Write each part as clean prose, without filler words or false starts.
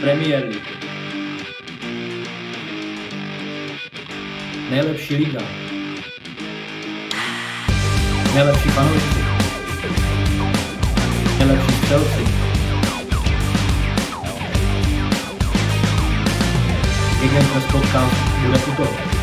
Premier League. Nejlepší liga. Nejlepší fanoušci. Nejlepší střelci. Gegenpress podcast bude tuto.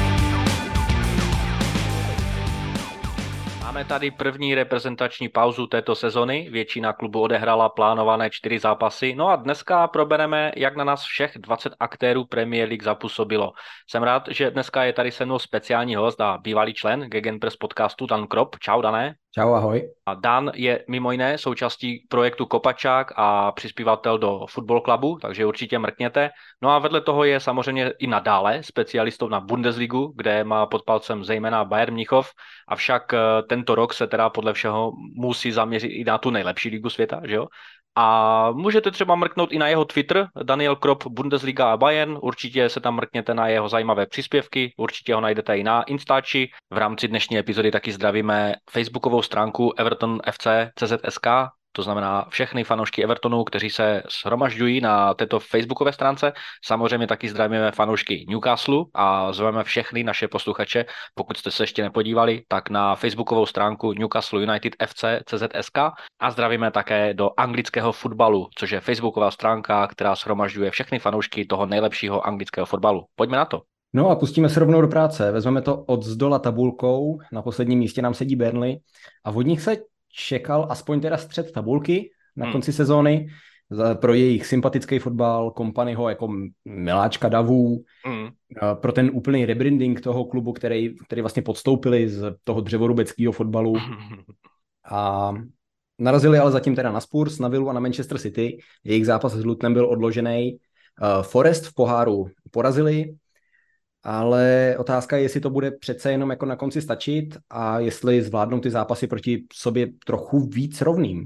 Máme tady první reprezentační pauzu této sezony, většina klubů odehrala plánované 4 zápasy, no a dneska probereme, jak na nás všech 20 aktérů Premier League zapůsobilo. Jsem rád, že dneska je tady se mnou speciální host a bývalý člen Gegenpress podcastu Dan Krop. Čau, Dané. Čau, ahoj. A Dan je mimo jiné součástí projektu Kopačák a přispívatel do Football Clubu, takže určitě mrkněte. No a vedle toho je samozřejmě i nadále specialistou na Bundesligu, kde má pod palcem zejména Bayern Mnichov, avšak tento rok se teda podle všeho musí zaměřit i na tu nejlepší ligu světa, že jo? A můžete třeba mrknout i na jeho Twitter, Daniel Krop, Bundesliga a Bayern, určitě se tam mrkněte na jeho zajímavé příspěvky, určitě ho najdete i na Instači. V rámci dnešní epizody taky zdravíme facebookovou stránku Everton FC CZSK, to znamená všechny fanoušky Evertonu, kteří se shromažďují na této facebookové stránce. Samozřejmě taky zdravíme fanoušky Newcastle a zveme všechny naše posluchače, pokud jste se ještě nepodívali, tak na facebookovou stránku Newcastle United FC CZSK a zdravíme také do anglického fotbalu, což je facebooková stránka, která shromažďuje všechny fanoušky toho nejlepšího anglického fotbalu. Pojďme na to. No a pustíme se rovnou do práce. Vezmeme to od zdola tabulkou. Na posledním místě nám sedí Burnley a od nich se čekal aspoň teda střed tabulky na konci sezóny pro jejich sympatický fotbal, Kompanyho jako miláčka davů, pro ten úplný rebranding toho klubu, který vlastně podstoupili z toho dřevorubeckého fotbalu. A narazili ale zatím teda na Spurs, na Villu a na Manchester City. Jejich zápas s Lutonem byl odložený. Forest v poháru porazili, ale otázka je, jestli to bude přece jenom jako na konci stačit a jestli zvládnou ty zápasy proti sobě trochu víc rovným.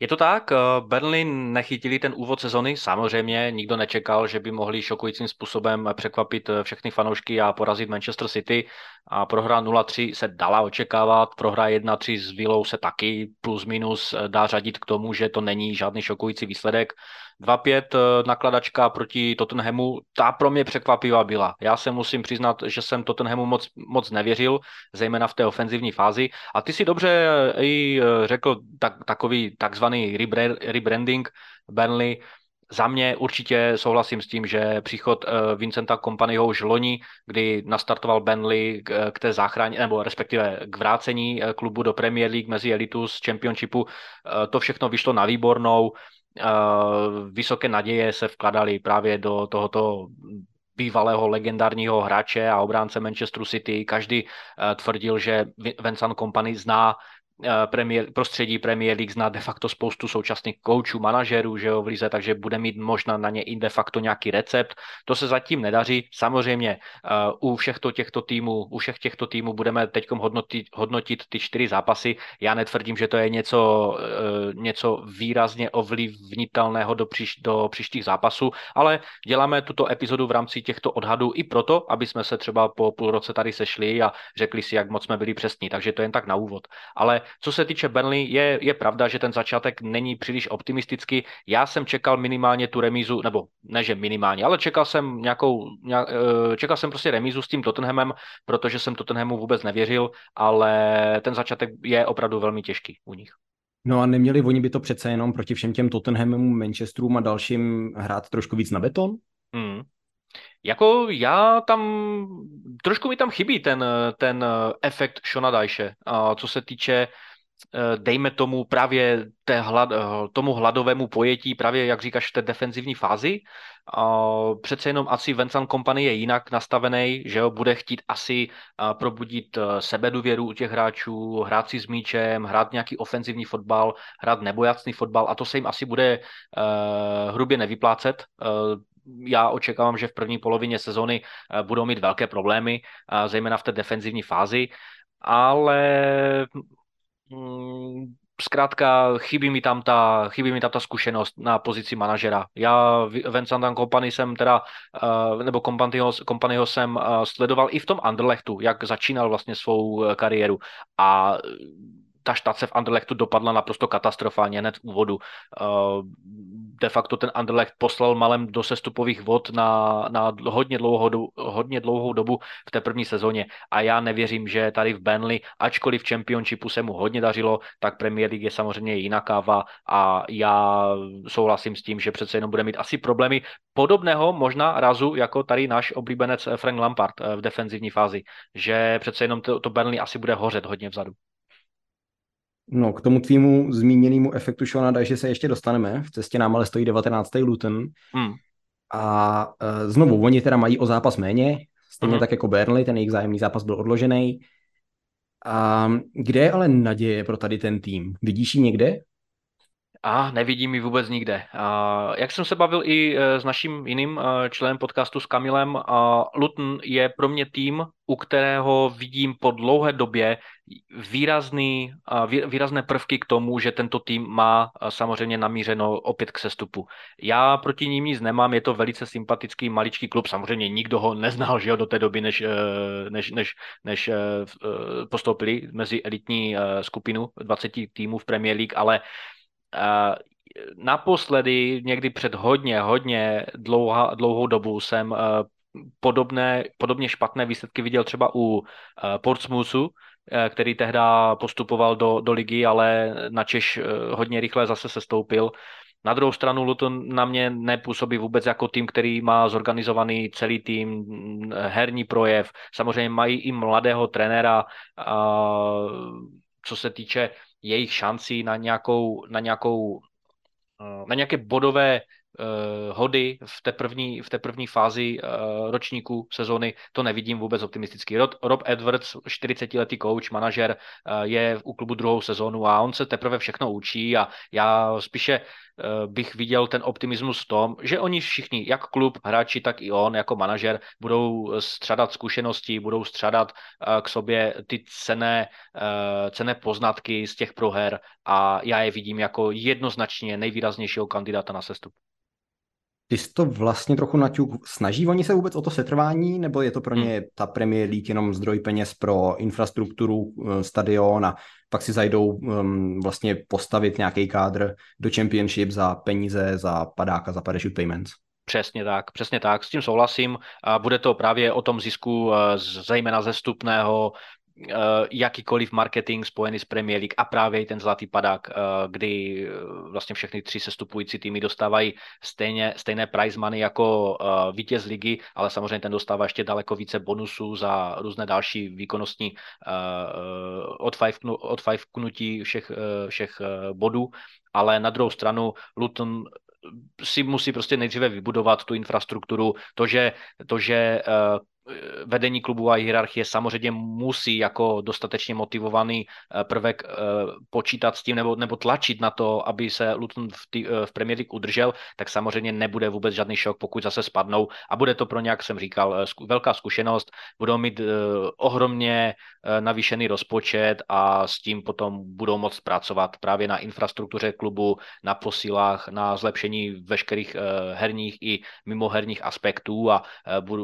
Je to tak, Burnley nechytili ten úvod sezony, samozřejmě nikdo nečekal, že by mohli šokujícím způsobem překvapit všechny fanoušky a porazit Manchester City a prohra 0-3 se dala očekávat, prohra 1-3 s Villou se taky plus minus dá řadit k tomu, že to není žádný šokující výsledek. 2-5 nakladačka proti Tottenhamu, ta pro mě překvapivá byla. Já se musím přiznat, že jsem Tottenhamu moc nevěřil, zejména v té ofenzivní fázi. A ty si dobře i řekl takový takzvaný rebranding Burnley. Za mě určitě souhlasím s tím, že příchod Vincenta Kompanyho už loni, kdy nastartoval Burnley k té záchraně, nebo respektive k vrácení klubu do Premier League mezi elitu z Championshipu, to všechno vyšlo na výbornou. Vysoké naděje se vkladaly právě do tohoto bývalého legendárního hráče a obránce Manchesteru City. Každý tvrdil, že Vincent Kompany zná prostředí Premier League, zná de facto spoustu současných koučů, manažerů, že jo, v lize, takže bude mít možná na ně i de facto nějaký recept. To se zatím nedaří. Samozřejmě u všech těchto týmů budeme teď hodnotit ty 4 zápasy. Já netvrdím, že to je něco výrazně ovlivnitelného do příštích zápasů, ale děláme tuto epizodu v rámci těchto odhadů i proto, aby jsme se třeba po půl roce tady sešli a řekli si, jak moc jsme byli přesní, takže to jen tak na úvod. Ale co se týče Burnley, je pravda, že ten začátek není příliš optimistický. Já jsem čekal minimálně tu remízu, nebo ne, že minimálně, ale čekal jsem prostě remízu s tím Tottenhamem, protože jsem Tottenhamu vůbec nevěřil, ale ten začátek je opravdu velmi těžký u nich. No a neměli oni by to přece jenom proti všem těm Tottenhamům, Manchesterům a dalším hrát trošku víc na beton? Jako já tam, trošku mi tam chybí ten efekt Shona Dyche, co se týče, dejme tomu právě tomu hladovému pojetí, právě jak říkáš v té defenzivní fázi. Přece jenom asi Vincent Kompany je jinak nastavený, že jo, bude chtít asi probudit sebeduvěru u těch hráčů, hrát si s míčem, hrát nějaký ofenzivní fotbal, hrát nebojacný fotbal a to se jim asi bude hrubě nevyplácet. Já očekávám, že v první polovině sezony budou mít velké problémy, zejména v té defenzivní fázi, ale zkrátka chybí mi tam ta zkušenost na pozici manažera. Já Vincenta Kompany jsem teda, nebo Kompanyho jsem sledoval i v tom Anderlechtu, jak začínal vlastně svou kariéru a ta štace v Anderlechtu dopadla naprosto katastrofálně hned v úvodu. De facto ten Anderlecht poslal Malem do sestupových vod na hodně dlouhou dobu v té první sezóně a já nevěřím, že tady v Burnley, ačkoliv v Championshipu se mu hodně dařilo, tak Premier League je samozřejmě jiná káva a já souhlasím s tím, že přece jenom bude mít asi problémy podobného možná razu jako tady náš oblíbenec Frank Lampard v defenzivní fázi, že přece jenom to Burnley asi bude hořet hodně vzadu. No, k tomu tvýmu zmíněnému efektu Shona Dyche se ještě dostaneme. V cestě nám ale stojí 19. Luton. Hmm. A znovu, oni teda mají o zápas méně, stejně tak jako Burnley, ten jejich vzájemný zápas byl odložený. A kde je ale naděje pro tady ten tým? Vidíš ji někde? Nevidím ji vůbec nikde. Jak jsem se bavil i s naším jiným členem podcastu s Kamilem, Luton je pro mě tým, u kterého vidím po dlouhé době výrazné prvky k tomu, že tento tým má samozřejmě namířeno opět k sestupu. Já proti ním nic nemám, je to velice sympatický maličký klub, samozřejmě nikdo ho neznal, že jo, do té doby, než postoupili mezi elitní skupinu 20 týmů v Premier League, ale naposledy někdy před hodně dlouhou dobu jsem podobně špatné výsledky viděl třeba u Portsmouthu, který tehda postupoval do ligy, ale načež hodně rychle zase sestoupil. Na druhou stranu Luton na mě nepůsobí vůbec jako tým, který má zorganizovaný celý tým, herní projev. Samozřejmě mají i mladého trenéra, co se týče jejich šancí na nějaké bodové hody v té první fázi ročníku sezony, to nevidím vůbec optimisticky. Rob Edwards, 40-letý coach, manažer, je u klubu druhou sezonu a on se teprve všechno učí a já spíše bych viděl ten optimismus v tom, že oni všichni, jak klub, hráči, tak i on jako manažer, budou střadat zkušenosti, budou střadat k sobě ty cenné poznatky z těch proher a já je vidím jako jednoznačně nejvýraznějšího kandidáta na sestup. Ty jsi to vlastně trochu naťuk. Snaží oni se vůbec o to setrvání, nebo je to pro ně ta Premier League jenom zdroj peněz pro infrastrukturu, stadion a pak si zajdou vlastně postavit nějaký kádr do Championship za peníze, za padáka, za parachute payments? Přesně tak, s tím souhlasím. A bude to právě o tom zisku zejména ze vstupného, jakýkoliv marketing spojený s Premier League a právě i ten zlatý padák, kdy vlastně všechny tři sestupující týmy dostávají stejné prize money jako vítěz ligy, ale samozřejmě ten dostává ještě daleko více bonusů za různé další výkonnostní odfajfknutí všech bodů, ale na druhou stranu Luton si musí prostě nejdříve vybudovat tu infrastrukturu, to, že vedení klubu a hierarchie samozřejmě musí jako dostatečně motivovaný prvek počítat s tím nebo tlačit na to, aby se Luton v Premier League udržel, tak samozřejmě nebude vůbec žádný šok, pokud zase spadnou a bude to pro ně, jak jsem říkal, velká zkušenost, budou mít ohromně navýšený rozpočet a s tím potom budou moct pracovat právě na infrastruktuře klubu, na posilách, na zlepšení veškerých herních i mimoherních aspektů a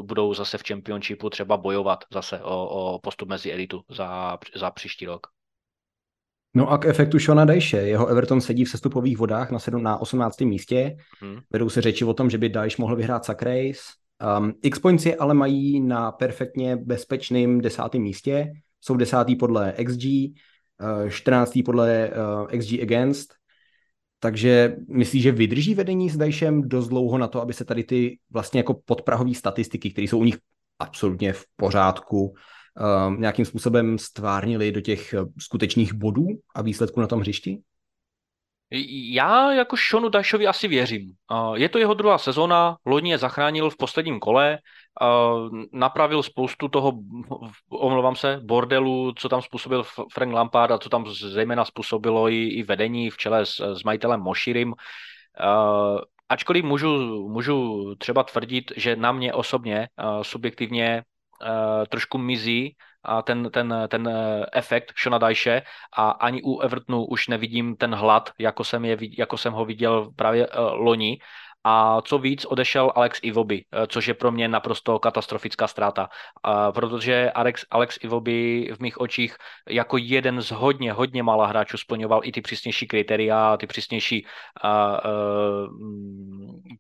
budou zase v Championshipu třeba bojovat zase o postup mezi elitu za příští rok. No a k efektu Shona Dyche. Jeho Everton sedí v sestupových vodách na 18. místě. Vedou se řeči o tom, že by Dyche mohl vyhrát sack race. X-points je ale mají na perfektně bezpečném 10. místě. Jsou 10. podle XG, 14. podle XG against. Takže myslíš, že vydrží vedení s Dychem dost dlouho na to, aby se tady ty vlastně jako podprahové statistiky, které jsou u nich absolutně v pořádku, nějakým způsobem stvárnili do těch skutečných bodů a výsledků na tom hřišti? Já jako Shonu Dycheovi asi věřím. Je to jeho druhá sezona, loni je zachránil v posledním kole, napravil spoustu toho, bordelu, co tam způsobil Frank Lampard a co tam zejména způsobilo i vedení v čele s majitelem Moshirim. Ačkoliv můžu třeba tvrdit, že na mě osobně, subjektivně, trošku mizí a ten efekt Shona Dyche a ani u Evertonu už nevidím ten hlad, jako jsem ho viděl právě loni A co víc, odešel Alex Iwobi, což je pro mě naprosto katastrofická ztráta, protože Alex Iwobi v mých očích jako jeden z hodně mála hráčů splňoval i ty přísnější kritéria, ty přísnější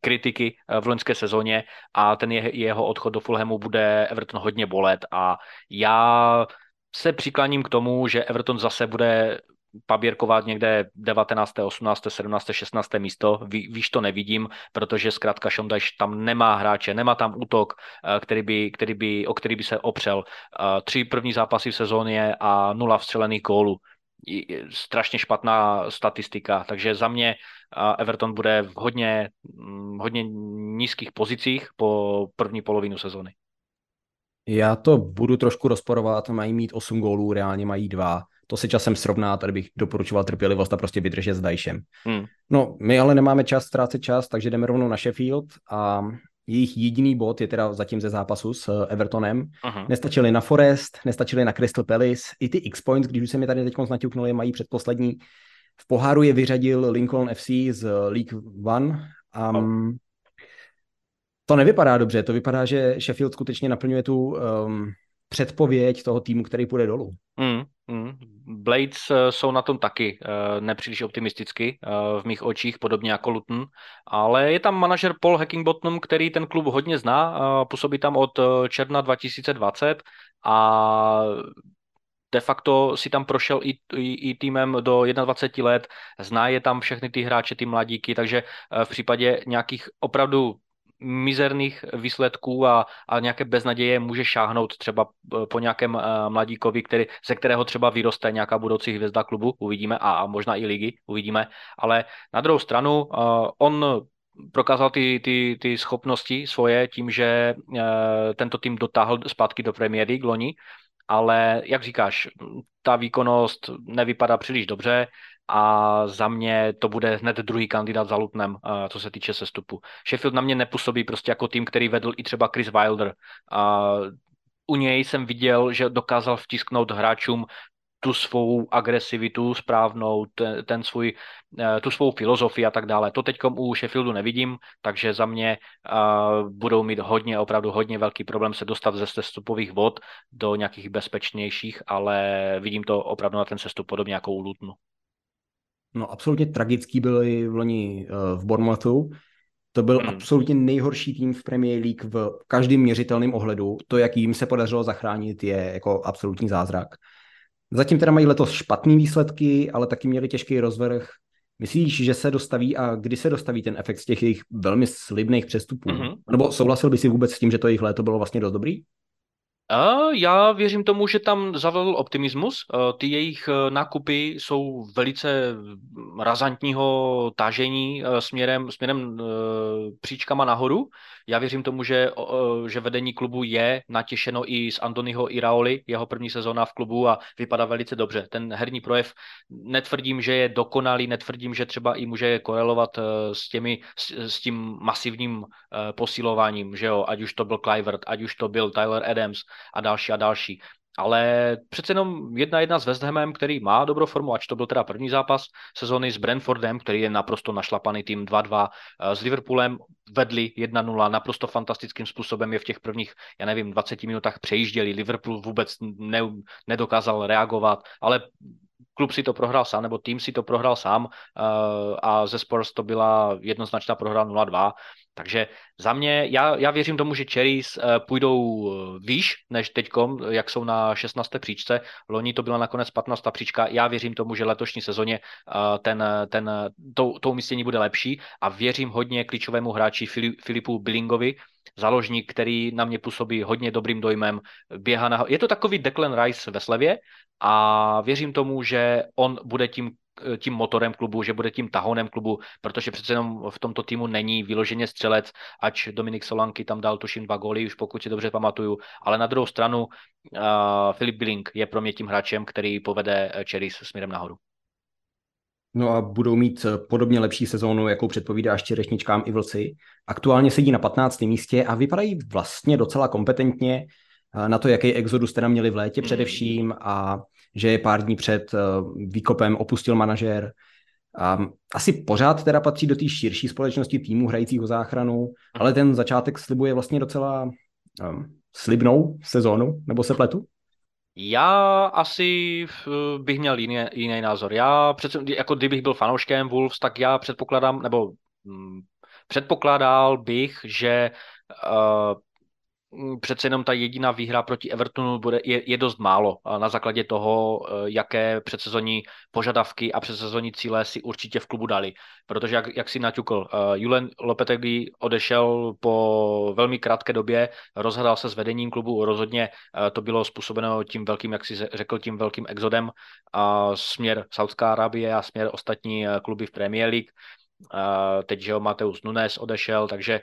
kritiky v loňské sezóně a ten jeho odchod do Fulhamu bude Everton hodně bolet a já se přikláním k tomu, že Everton zase bude paběrkovat někde 19., 18., 17., 16. místo, víš to nevidím, protože zkrátka Shona Dyche tam nemá hráče, nemá tam útok, o který by se opřel. 3 první zápasy v sezóně a 0 vstřelených gólů. Strašně špatná statistika, takže za mě Everton bude v hodně nízkých pozicích po první polovinu sezóny. Já to budu trošku rozporovat, mají mít 8 gólů, reálně mají 2. To se časem srovná, tady bych doporučoval trpělivost a prostě vydržet s Dychem. No, my ale nemáme čas ztrácet čas, takže jdeme rovnou na Sheffield a jejich jediný bod je teda zatím ze zápasu s Evertonem. Aha. Nestačili na Forest, nestačili na Crystal Palace, i ty X-Points, když už se mi tady teď naťuknuli, mají předposlední. V poháru je vyřadil Lincoln FC z League One. To nevypadá dobře, to vypadá, že Sheffield skutečně naplňuje tu předpověď toho týmu, který půjde dolů. Blades jsou na tom taky nepříliš optimisticky v mých očích, podobně jako Luton, ale je tam manažer Paul Heckingbottom, který ten klub hodně zná, působí tam od června 2020 a de facto si tam prošel i týmem do 21 let, zná je tam všechny ty hráče, ty mladíky, takže v případě nějakých opravdu mizerných výsledků a nějaké beznaděje může šáhnout třeba po nějakém mladíkovi, ze kterého třeba vyroste nějaká budoucí hvězda klubu, uvidíme, a možná i ligy, uvidíme, ale na druhou stranu on prokázal ty schopnosti svoje tím, že tento tým dotáhl zpátky do Premier League loni, ale jak říkáš, ta výkonnost nevypadá příliš dobře a za mě to bude hned druhý kandidát za Lutonem, co se týče sestupu. Sheffield na mě nepůsobí prostě jako tým, který vedl i třeba Chris Wilder. U něj jsem viděl, že dokázal vtisknout hráčům tu svou agresivitu správnou, tu svou filozofii a tak dále. To teďkom u Sheffieldu nevidím, takže za mě budou mít opravdu hodně velký problém se dostat ze sestupových vod do nějakých bezpečnějších, ale vidím to opravdu na ten sestup podobně jako u Lutonu. No absolutně tragický byli v loni v Bournemouthu. To byl absolutně nejhorší tým v Premier League v každém měřitelném ohledu. To, jak jim se podařilo zachránit, je jako absolutní zázrak. Zatím teda mají letos špatný výsledky, ale taky měli těžký rozvrh. Myslíš, že se dostaví a kdy se dostaví ten efekt z těch jejich velmi slibných přestupů? Nebo souhlasil by si vůbec s tím, že to jejich léto bylo vlastně dost dobrý? Já věřím tomu, že tam zavládl optimismus. Ty jejich nákupy jsou velice razantního tážení směrem příčkama nahoru. Já věřím tomu, že vedení klubu je natěšeno i z Andonyho Iraoly, jeho první sezóna v klubu a vypadá velice dobře. Ten herní projev, netvrdím, že je dokonalý, netvrdím, že třeba i může korelovat s tím masivním posilováním, že jo? Ať už to byl Kluivert, ať už to byl Tyler Adams a další. Ale přece jenom 1-1 s West Hamem, který má dobrou formu, ač to byl teda první zápas sezony, s Brentfordem, který je naprosto našlapaný tým, 2-2, s Liverpoolem vedli 1-0, naprosto fantastickým způsobem je v těch prvních, 20 minutách přejížděli, Liverpool vůbec nedokázal reagovat, ale klub si to prohrál sám, nebo tým si to prohrál sám a ze Spurs to byla jednoznačná prohra 0-2, takže za mě, já věřím tomu, že Cherries půjdou výš než teďkom, jak jsou na 16. příčce, loni to byla nakonec 15. příčka, já věřím tomu, že letošní sezóně to umístění bude lepší a věřím hodně klíčovému hráči Filipu Billingovi, záložník, který na mě působí hodně dobrým dojmem, běhá na... Je to takový Declan Rice ve slevě a věřím tomu, že on bude tím motorem klubu, že bude tím tahonem klubu, protože přece jenom v tomto týmu není vyloženě střelec, ač Dominik Solanky tam dal tuším 2 góly, už pokud si dobře pamatuju, ale na druhou stranu Filip Billing je pro mě tím hráčem, který povede Cherries směrem nahoru. No a budou mít podobně lepší sezónu, jakou předpovídá včerejšničkám i Vlci. Aktuálně sedí na 15. místě a vypadají vlastně docela kompetentně na to, jaký exodus teda měli v létě především a že je pár dní před výkopem opustil manažér. asi pořád teda patří do té širší společnosti týmu hrajících o záchranu, ale ten začátek slibuje vlastně docela slibnou sezónu, nebo se pletu? Já asi bych měl jiný názor. Já přece, jako kdybych byl fanouškem Wolves, tak já předpokládám, nebo předpokládal bych, že přece jenom ta jediná výhra proti Evertonu je dost málo. Na základě toho, jaké předsezonní požadavky a předsezonní cíle si určitě v klubu dali. Protože jak si naťukl, Julen Lopetegui odešel po velmi krátké době, rozhadal se s vedením klubu, rozhodně to bylo způsobeno tím velkým, jak si řekl, tím velkým exodem a směr Saudská Arábie a směr ostatní kluby v Premier League. Teď, že Mateus Nunes odešel, takže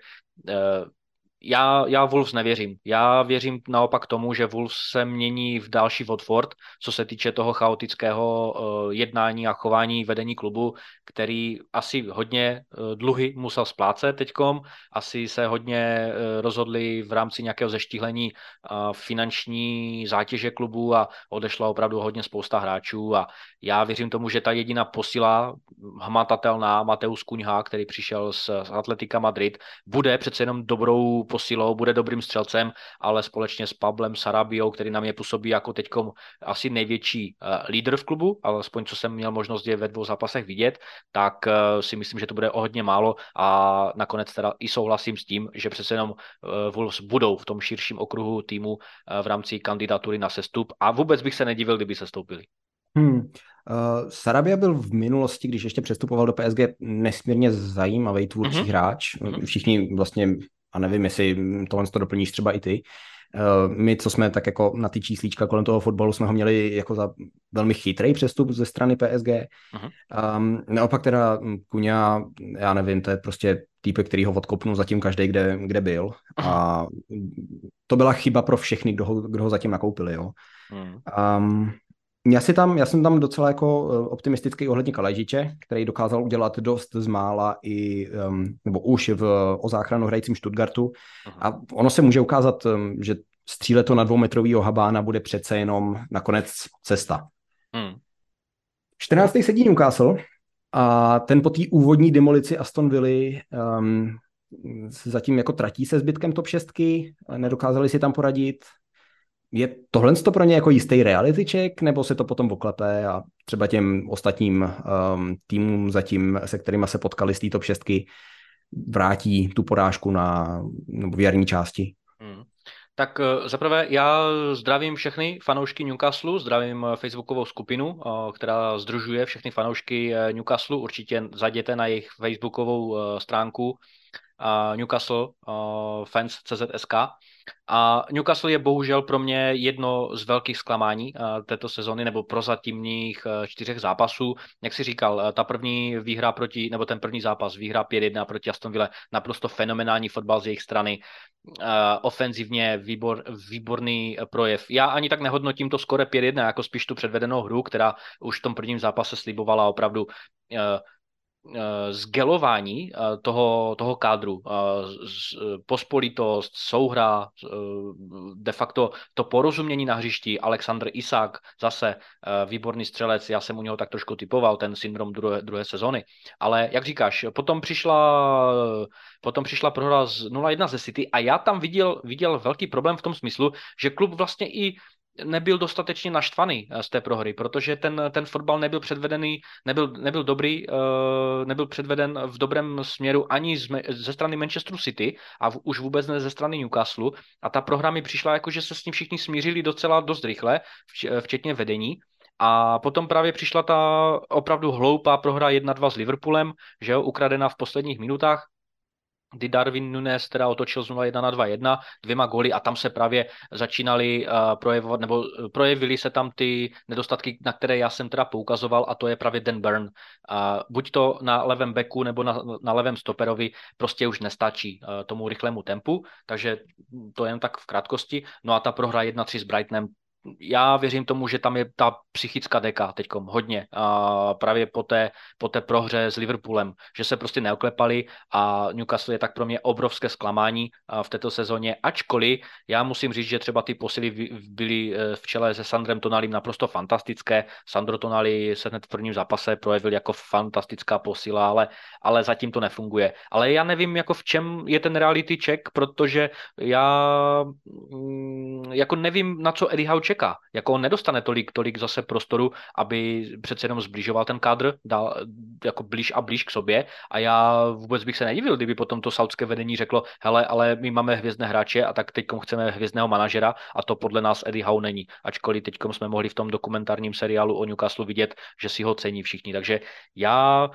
já Wolves nevěřím. Já věřím naopak tomu, že Wolves se mění v další Watford, co se týče toho chaotického jednání a chování vedení klubu, který asi hodně dluhy musel splácet teďkom. Asi se hodně rozhodli v rámci nějakého zeštíhlení finanční zátěže klubu a odešla opravdu hodně spousta hráčů. A já věřím tomu, že ta jediná posila hmatatelná, Mateus Cunha, který přišel z Atletica Madrid, bude přece jenom dobrou posilou, bude dobrým střelcem, ale společně s Pablem Sarabiou, který na mě působí jako teďkom asi největší lídr v klubu, alespoň co jsem měl možnost je ve dvou zápasech vidět, tak si myslím, že to bude o hodně málo a nakonec teda i souhlasím s tím, že přece jenom Wolves budou v tom širším okruhu týmu v rámci kandidatury na sestup a vůbec bych se nedivil, kdyby sestoupili. Sarabia byl v minulosti, když ještě přestupoval do PSG, nesmírně zajímavý tvůrčí hráč. Všichni vlastně, a nevím, jestli tohle to doplníš třeba i ty, my, co jsme tak jako na ty číslíčka kolem toho fotbalu, jsme ho měli jako za velmi chytrý přestup ze strany PSG. Naopak teda Cunha, já nevím, to je prostě týpek, který ho odkopnul zatím každej, kde byl. A to byla chyba pro všechny, kdo ho zatím nakoupili. Jo. Já jsem tam docela jako optimistický ohledně Kalajdziče, který dokázal udělat dost zmála i, nebo už o záchranu hrajícím Stuttgartu. A ono se může ukázat, že střílet to na dvoumetrovýho Habána bude přece jenom nakonec cesta. 14. sedí Newcastle a ten po té úvodní demolici Aston Villy zatím jako tratí se zbytkem top 6, nedokázali si tam poradit. Je tohle pro ně jako jistý reality check, nebo se to potom oklepe a třeba těm ostatním týmům zatím, se kterými se potkali z té top 6, vrátí tu porážku v jarní části? Tak zaprvé já zdravím všechny fanoušky Newcastle, zdravím facebookovou skupinu, která sdružuje všechny fanoušky Newcastle. Určitě zajděte na jejich facebookovou stránku Newcastle fans.cz.sk. A Newcastle je bohužel pro mě jedno z velkých zklamání této sezony nebo prozatímních 4 zápasů. Jak si říkal, ta první výhra ten první zápas, výhra 5-1 proti Aston Ville, naprosto fenomenální fotbal z jejich strany. Ofenzivně výborný projev. Já ani tak nehodnotím to skore 5-1, jako spíš tu předvedenou hru, která už v tom prvním zápase slibovala opravdu zgelování toho kádru, pospolitost, souhra, de facto to porozumění na hřišti. Alexander Isak, zase výborný střelec, já jsem u něho tak trošku typoval, ten syndrom druhé sezony. Ale jak říkáš, potom přišla prohra z 0-1 ze City a já tam viděl velký problém v tom smyslu, že klub vlastně i nebyl dostatečně naštvaný z té prohry, protože ten fotbal nebyl předvedený, nebyl dobrý, nebyl předveden v dobrém směru ani ze strany Manchesteru City a už vůbec ne ze strany Newcastle. A ta prohra mi přišla jako, že se s tím všichni smířili docela dost rychle, včetně vedení. A potom právě přišla ta opravdu hloupá prohra 1-2 s Liverpoolem, že jo, ukradená v posledních minutách, kdy Darwin Núñez teda otočil z 0-1 na 2-1 dvěma góly a tam se právě začínaly projevovat, nebo projevily se tam ty nedostatky, na které já jsem teda poukazoval, a to je právě Dan Burn. Buď to na levém beku nebo na levém stoperovi prostě už nestačí tomu rychlému tempu, takže to jen tak v krátkosti. No a ta prohra 1-3 s Brightonem, já věřím tomu, že tam je ta psychická deka teďkom hodně. A právě po té prohře s Liverpoolem, že se prostě neoklepali a Newcastle je tak pro mě obrovské zklamání v této sezóně, ačkoliv já musím říct, že třeba ty posily byly v čele se Sandrem Tonalim naprosto fantastické. Sandro Tonali se hned v prvním zápase projevil jako fantastická posila, ale zatím to nefunguje. Ale já nevím, jako v čem je ten reality check, protože já jako nevím, na co Eddie Howe čeká. Jako on nedostane tolik zase prostoru, aby přece jenom zbližoval ten kádr, dal jako blíž a blíž k sobě, a já vůbec bych se nedivil, kdyby potom to saudské vedení řeklo, hele, ale my máme hvězdné hráče a tak teďkom chceme hvězdného manažera, a to podle nás Eddie Howe není. Ačkoliv teďkom jsme mohli v tom dokumentárním seriálu o Newcastle vidět, že si ho cení všichni. Takže já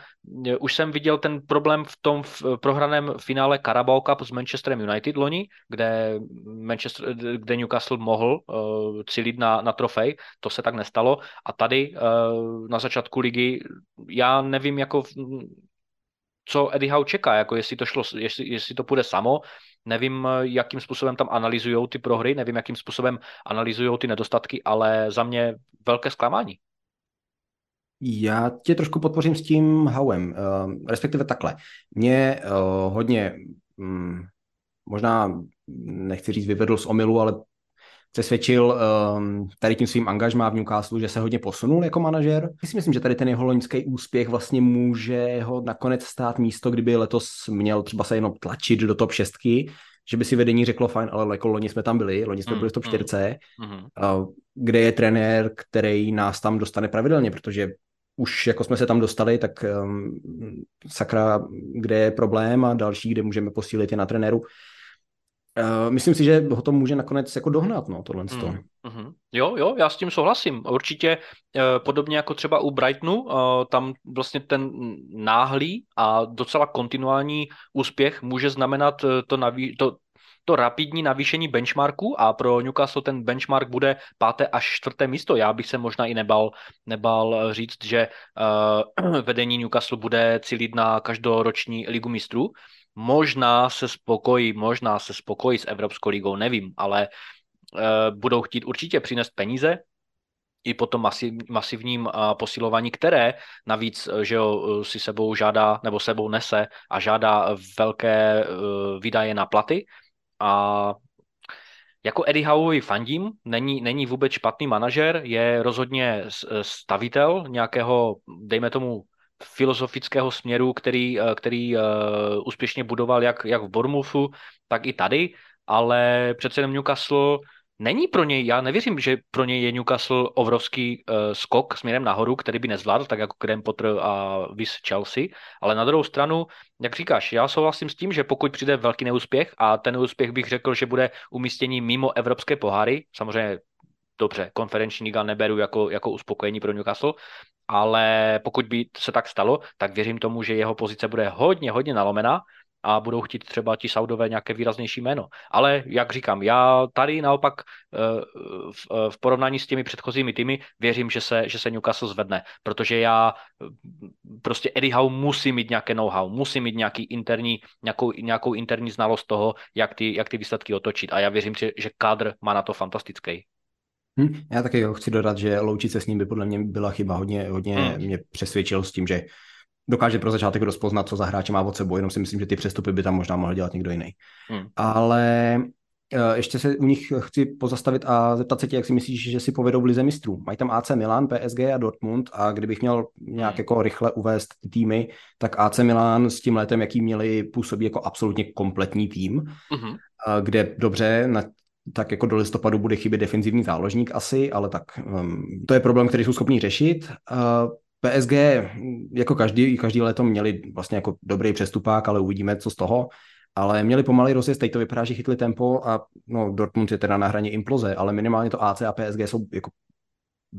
už jsem viděl ten problém v tom prohraném finále Carabao Cup s Manchesterem United loni, kde Newcastle mohl cílit na trofej, to se tak nestalo, a tady na začátku ligy já nevím, jako co Eddie Howe čeká, jako jestli to půjde samo. Nevím, jakým způsobem tam analyzujou ty prohry, nevím, jakým způsobem analyzujou ty nedostatky, ale za mě velké zklamání. Já tě trošku podpořím s tím Howem, respektive takhle. Mě hodně, možná nechci říct vyvedl z omylu, ale přesvědčil tady tím svým angažmá v Newcastle, že se hodně posunul jako manažer. Myslím, že tady ten jeho loňský úspěch vlastně může ho nakonec stát místo, kdyby letos měl třeba se jenom tlačit do top 6, že by si vedení řeklo fajn, ale jako loni jsme byli v top 4, kde je trenér, který nás tam dostane pravidelně, protože už jako jsme se tam dostali, tak sakra, kde je problém, a další, kde můžeme posílit, je na trenéru. Myslím si, že ho to může nakonec jako dohnat, no, tohle z toho. Jo, já s tím souhlasím. Určitě podobně jako třeba u Brightonu, tam vlastně ten náhlý a docela kontinuální úspěch může znamenat to rapidní navýšení benchmarku, a pro Newcastle ten benchmark bude 5. až 4. místo. Já bych se možná i nebal říct, že vedení Newcastle bude cílit na každoroční ligu mistrů. Možná se spokojí s Evropskou ligou, nevím, ale budou chtít určitě přinést peníze i po tom masivním posilování, které navíc, že jo, si sebou žádá, nebo sebou nese a žádá velké výdaje na platy. A jako Eddie Howe fandím, není vůbec špatný manažer, je rozhodně stavitel nějakého, dejme tomu, filozofického směru, který úspěšně budoval jak v Bournemouthu, tak i tady, ale přece jenom Newcastle není pro něj, já nevěřím, že pro něj je Newcastle obrovský skok směrem nahoru, který by nezvládl, tak jako Graham Potter a Vis Chelsea, ale na druhou stranu, jak říkáš, já souhlasím s tím, že pokud přijde velký neúspěch, a ten neúspěch bych řekl, že bude umístění mimo evropské poháry, samozřejmě dobře, konferenční liga neberu jako uspokojení pro Newcastle, ale pokud by se tak stalo, tak věřím tomu, že jeho pozice bude hodně, hodně nalomená a budou chtít třeba ti Saudové nějaké výraznější jméno. Ale jak říkám, já tady naopak v porovnání s těmi předchozími týmy věřím, že se Newcastle zvedne, protože já prostě Eddie Howe musí mít nějaké know-how, musí mít nějakou interní znalost toho, jak ty výsledky otočit, a já věřím, že kádr má na to fantastický. Já taky chci dodat, že loučit se s ním by podle mě byla chyba. Hodně mě přesvědčil s tím, že dokáže pro začátek rozpoznat, co za hráče má od sebou, jenom si myslím, že ty přestupy by tam možná mohl dělat někdo jiný. Ale ještě se u nich chci pozastavit a zeptat se tě, jak si myslíš, že si povedou v Lize mistrů. Mají tam AC Milan, PSG a Dortmund, a kdybych měl nějak jako rychle uvést ty týmy, tak AC Milan s tím letem, jaký měli, působí jako absolutně kompletní tým, kde dobře tak jako do listopadu bude chybět defenzivní záložník asi, ale tak to je problém, který jsou schopní řešit. PSG jako každý léto měli vlastně jako dobrý přestupák, ale uvidíme, co z toho. Ale měli pomalý rozjezd, teď to vypadá, že chytli tempo, a no, Dortmund je teda na hraně imploze, ale minimálně to AC a PSG jsou jako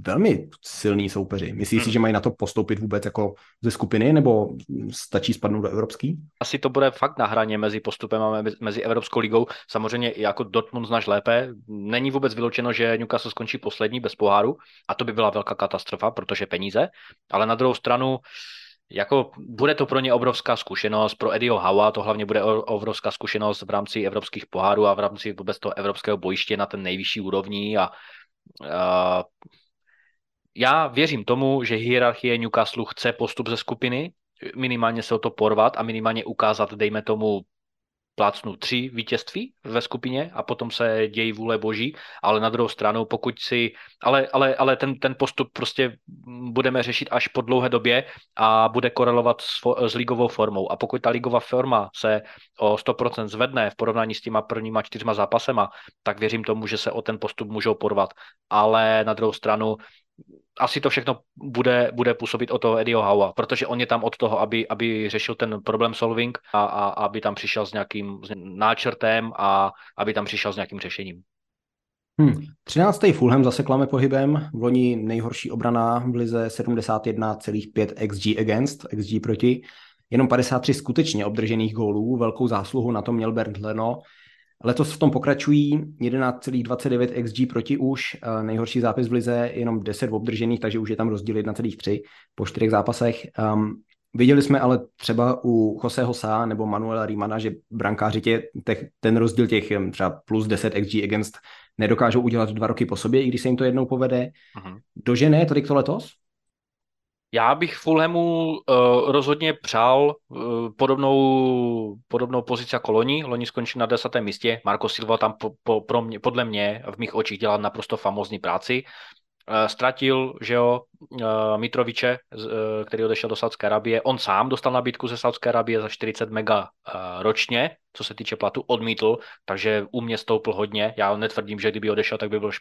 velmi silní soupeři. Myslíš si, že mají na to postoupit vůbec jako ze skupiny, nebo stačí spadnout do evropský? Asi to bude fakt na hraně mezi postupem a mezi Evropskou ligou. Samozřejmě jako Dortmund znáš lépe. Není vůbec vyloučeno, že Newcastle skončí poslední bez poháru, a to by byla velká katastrofa, protože peníze. Ale na druhou stranu jako bude to pro ně obrovská zkušenost, pro Eddieho Howa to hlavně bude obrovská zkušenost v rámci evropských pohárů a v rámci vůbec toho evropského bojiště na ten nejvyšší úrovni, a Já věřím tomu, že hierarchie Newcastle chce postup ze skupiny, minimálně se o to porvat a minimálně ukázat, dejme tomu, plácnu 3 vítězství ve skupině a potom se dějí vůle boží, ale na druhou stranu, pokud si... Ale ten postup prostě budeme řešit až po dlouhé době a bude korelovat s ligovou formou. A pokud ta ligová forma se o 100% zvedne v porovnání s těma prvníma 4 zápasema, tak věřím tomu, že se o ten postup můžou porvat. Ale na druhou stranu asi to všechno bude působit o toho Eddieho Howa, protože on je tam od toho, aby řešil ten problem solving a aby tam přišel s nějakým náčrtem a aby tam přišel s nějakým řešením. 13. Fulham zase klame pohybem, v loni nejhorší obrana v lize 71,5 XG against, XG proti, jenom 53 skutečně obdržených gólů, velkou zásluhu na to měl Bernd Leno. Letos v tom pokračují 11,29 XG proti už, nejhorší zápis v lize, jenom 10 obdržených, takže už je tam rozdíl 1,3 po 4 zápasech. Viděli jsme ale třeba u Joseho Sá nebo Manuela Riemanna, že brankáři ten rozdíl těch třeba plus 10 XG against nedokážou udělat 2 roky po sobě, i když se jim to jednou povede. Dožene tolik to letos? Já bych Fulhamu rozhodně přál podobnou pozici jako loni. Loni skončil na 10. místě. Marco Silva tam podle mě v mých očích dělal naprosto famózní práci. Ztratil, že jo, Mitroviče, který odešel do Saudské Arabie. On sám dostal nabídku ze Saudské Arabie za 40 mega ročně, co se týče platu, odmítl, takže u mě stoupl hodně. Já netvrdím, že kdyby odešel, tak by byl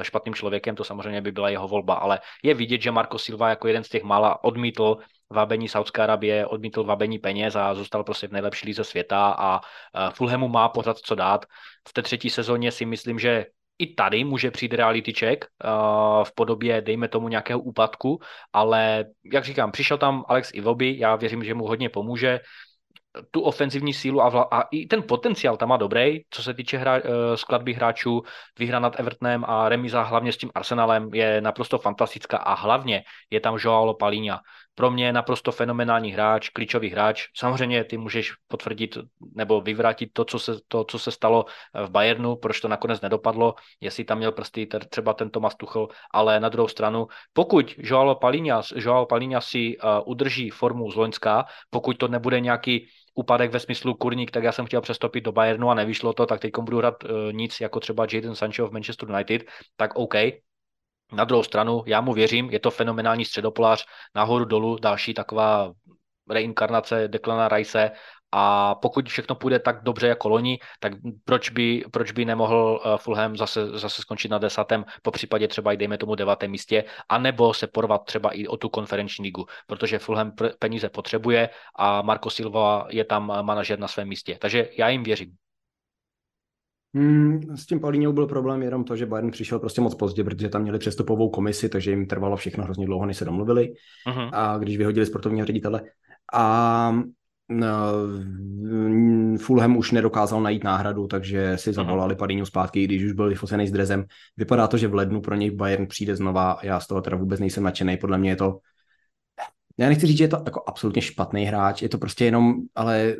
špatným člověkem, to samozřejmě by byla jeho volba, ale je vidět, že Marco Silva jako jeden z těch mála odmítl vábení Saudské Arabie, odmítl vábení peněz a zůstal prostě v nejlepší lize světa a Fulhamu má pořád co dát. V té 3. sezóně si myslím, že i tady může přijít reality check v podobě, dejme tomu, nějakého úpadku, ale jak říkám, přišel tam Alex Iwobi, já věřím, že mu hodně pomůže. Tu ofenzivní sílu a i ten potenciál tam má dobrý, co se týče skladby hráčů, výhra nad Evertonem a remíza hlavně s tím Arsenalem je naprosto fantastická a hlavně je tam João Palhinha. Pro mě naprosto fenomenální hráč, klíčový hráč. Samozřejmě ty můžeš potvrdit nebo vyvrátit to, co se stalo v Bayernu, proč to nakonec nedopadlo, jestli tam měl prsty třeba ten Thomas Tuchel, ale na druhou stranu, pokud João Palhinha si udrží formu z loňska, pokud to nebude nějaký úpadek ve smyslu kurník, tak já jsem chtěl přestoupit do Bayernu a nevyšlo to, tak teď budu hrát nic jako třeba Jadon Sancho v Manchester United, tak OK. Na druhou stranu, já mu věřím, je to fenomenální středopolář, nahoru dolů, další taková reinkarnace Declana Rice a pokud všechno půjde tak dobře jako loni, tak proč by nemohl Fulham zase skončit na 10., po případě třeba i dejme tomu 9. místě, anebo se porvat třeba i o tu konferenční ligu, protože Fulham peníze potřebuje a Marco Silva je tam manažer na svém místě, takže já jim věřím. S tím Palhinhou byl problém jenom to, že Bayern přišel prostě moc pozdě, protože tam měli přestupovou komisi, takže jim trvalo všechno hrozně dlouho, než se domluvili. A když vyhodili sportovního ředitele. A Fulham už nedokázal najít náhradu, takže si zavolali Palhinhu zpátky, i když už byl vyfocený s drezem. Vypadá to, že v lednu pro něj Bayern přijde znova a já z toho teda vůbec nejsem nadšenej. Podle mě je to... Já nechci říct, že je to jako absolutně špatný hráč, je to prostě jenom ale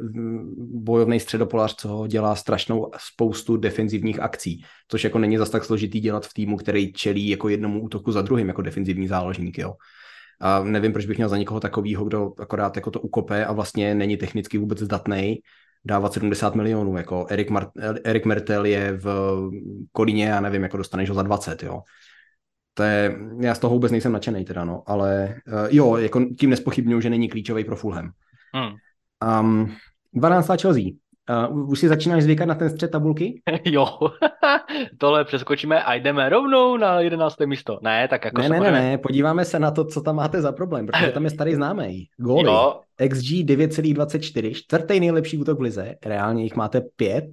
bojovný středopolář, co dělá strašnou spoustu defenzivních akcí, což jako není zas tak složitý dělat v týmu, který čelí jako jednomu útoku za druhým, jako defenzivní záložník, jo. A nevím, proč bych měl za někoho takovýho, kdo akorát jako to ukope a vlastně není technicky vůbec zdatnej, dávat 70 milionů, jako Erik Mertel je v Kolíně, já nevím, jako dostaneš ho za 20, jo. Já z toho vůbec nejsem nadšenej teda, no, ale jo, jako tím nespochybnuju, že není klíčový pro Fulham. 12. Chelsea. Už si začínáš zvykat na ten střed tabulky? Jo, tohle přeskočíme a jdeme rovnou na 11. místo. Ne, tak jako ne, podíváme se na to, co tam máte za problém, protože tam je starý známý. Góly, jo. XG 9,24, 4. nejlepší útok v lize, reálně jich máte 5,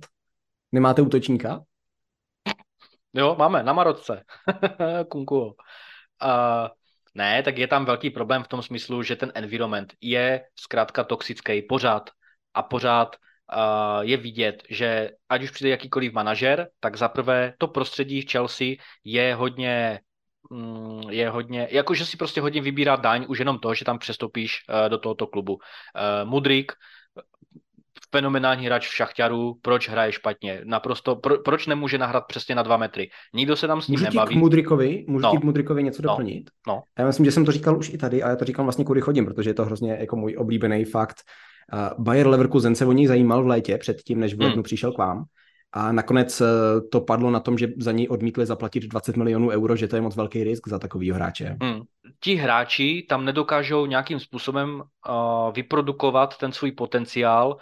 nemáte útočníka? Jo, máme, na Marotce. Kunku. Ne, tak je tam velký problém v tom smyslu, že ten environment je zkrátka toxický pořád a pořád je vidět, že ať už přijde jakýkoliv manažer, tak zaprvé to prostředí v Chelsea je hodně, jakože si prostě hodně vybírá daň už jenom to, že tam přestoupíš do tohoto klubu. Mudryk fenomenální hráč v Šachtaru, proč hraje špatně? Naprosto, proč nemůže nahrát přesně na 2 metry? Nikdo se tam s ním nebaví. Můžu k Mudrykovi něco doplnit? No. Já myslím, že jsem to říkal už i tady, ale já to říkám vlastně kudy chodím, protože je to hrozně jako můj oblíbený fakt. Bayer Leverkusen se o něj zajímal v létě předtím, než v lednu přišel k vám. A nakonec to padlo na tom, že za něj odmítli zaplatit 20 milionů euro, že to je moc velký risk za takovýho hráče. Ti hráči tam nedokážou nějakým způsobem vyprodukovat ten svůj potenciál,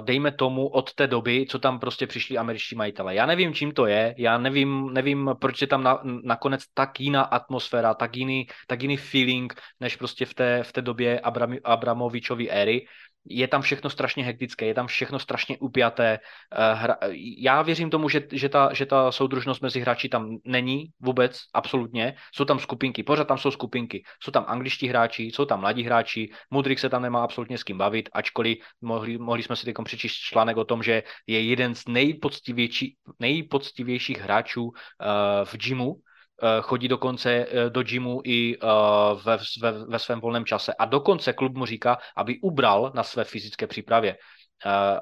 dejme tomu od té doby, co tam prostě přišli američtí majitelé. Já nevím, čím to je, já nevím, proč je tam nakonec tak jiná atmosféra, tak jiný feeling, než prostě v té době Abramovičovy éry. Je tam všechno strašně hektické, je tam všechno strašně upjaté. Já věřím tomu, že ta soudružnost mezi hráči tam není vůbec, absolutně. Jsou tam skupinky, pořád tam jsou skupinky. Jsou tam angličtí hráči, jsou tam mladí hráči, Mudryk se tam nemá absolutně s kým bavit, ačkoliv mohli jsme si teď přečíst článek o tom, že je jeden z nejpoctivějších hráčů v gymu. Chodí dokonce do gymu i ve svém volném čase. A dokonce klub mu říká, aby ubral na své fyzické přípravě.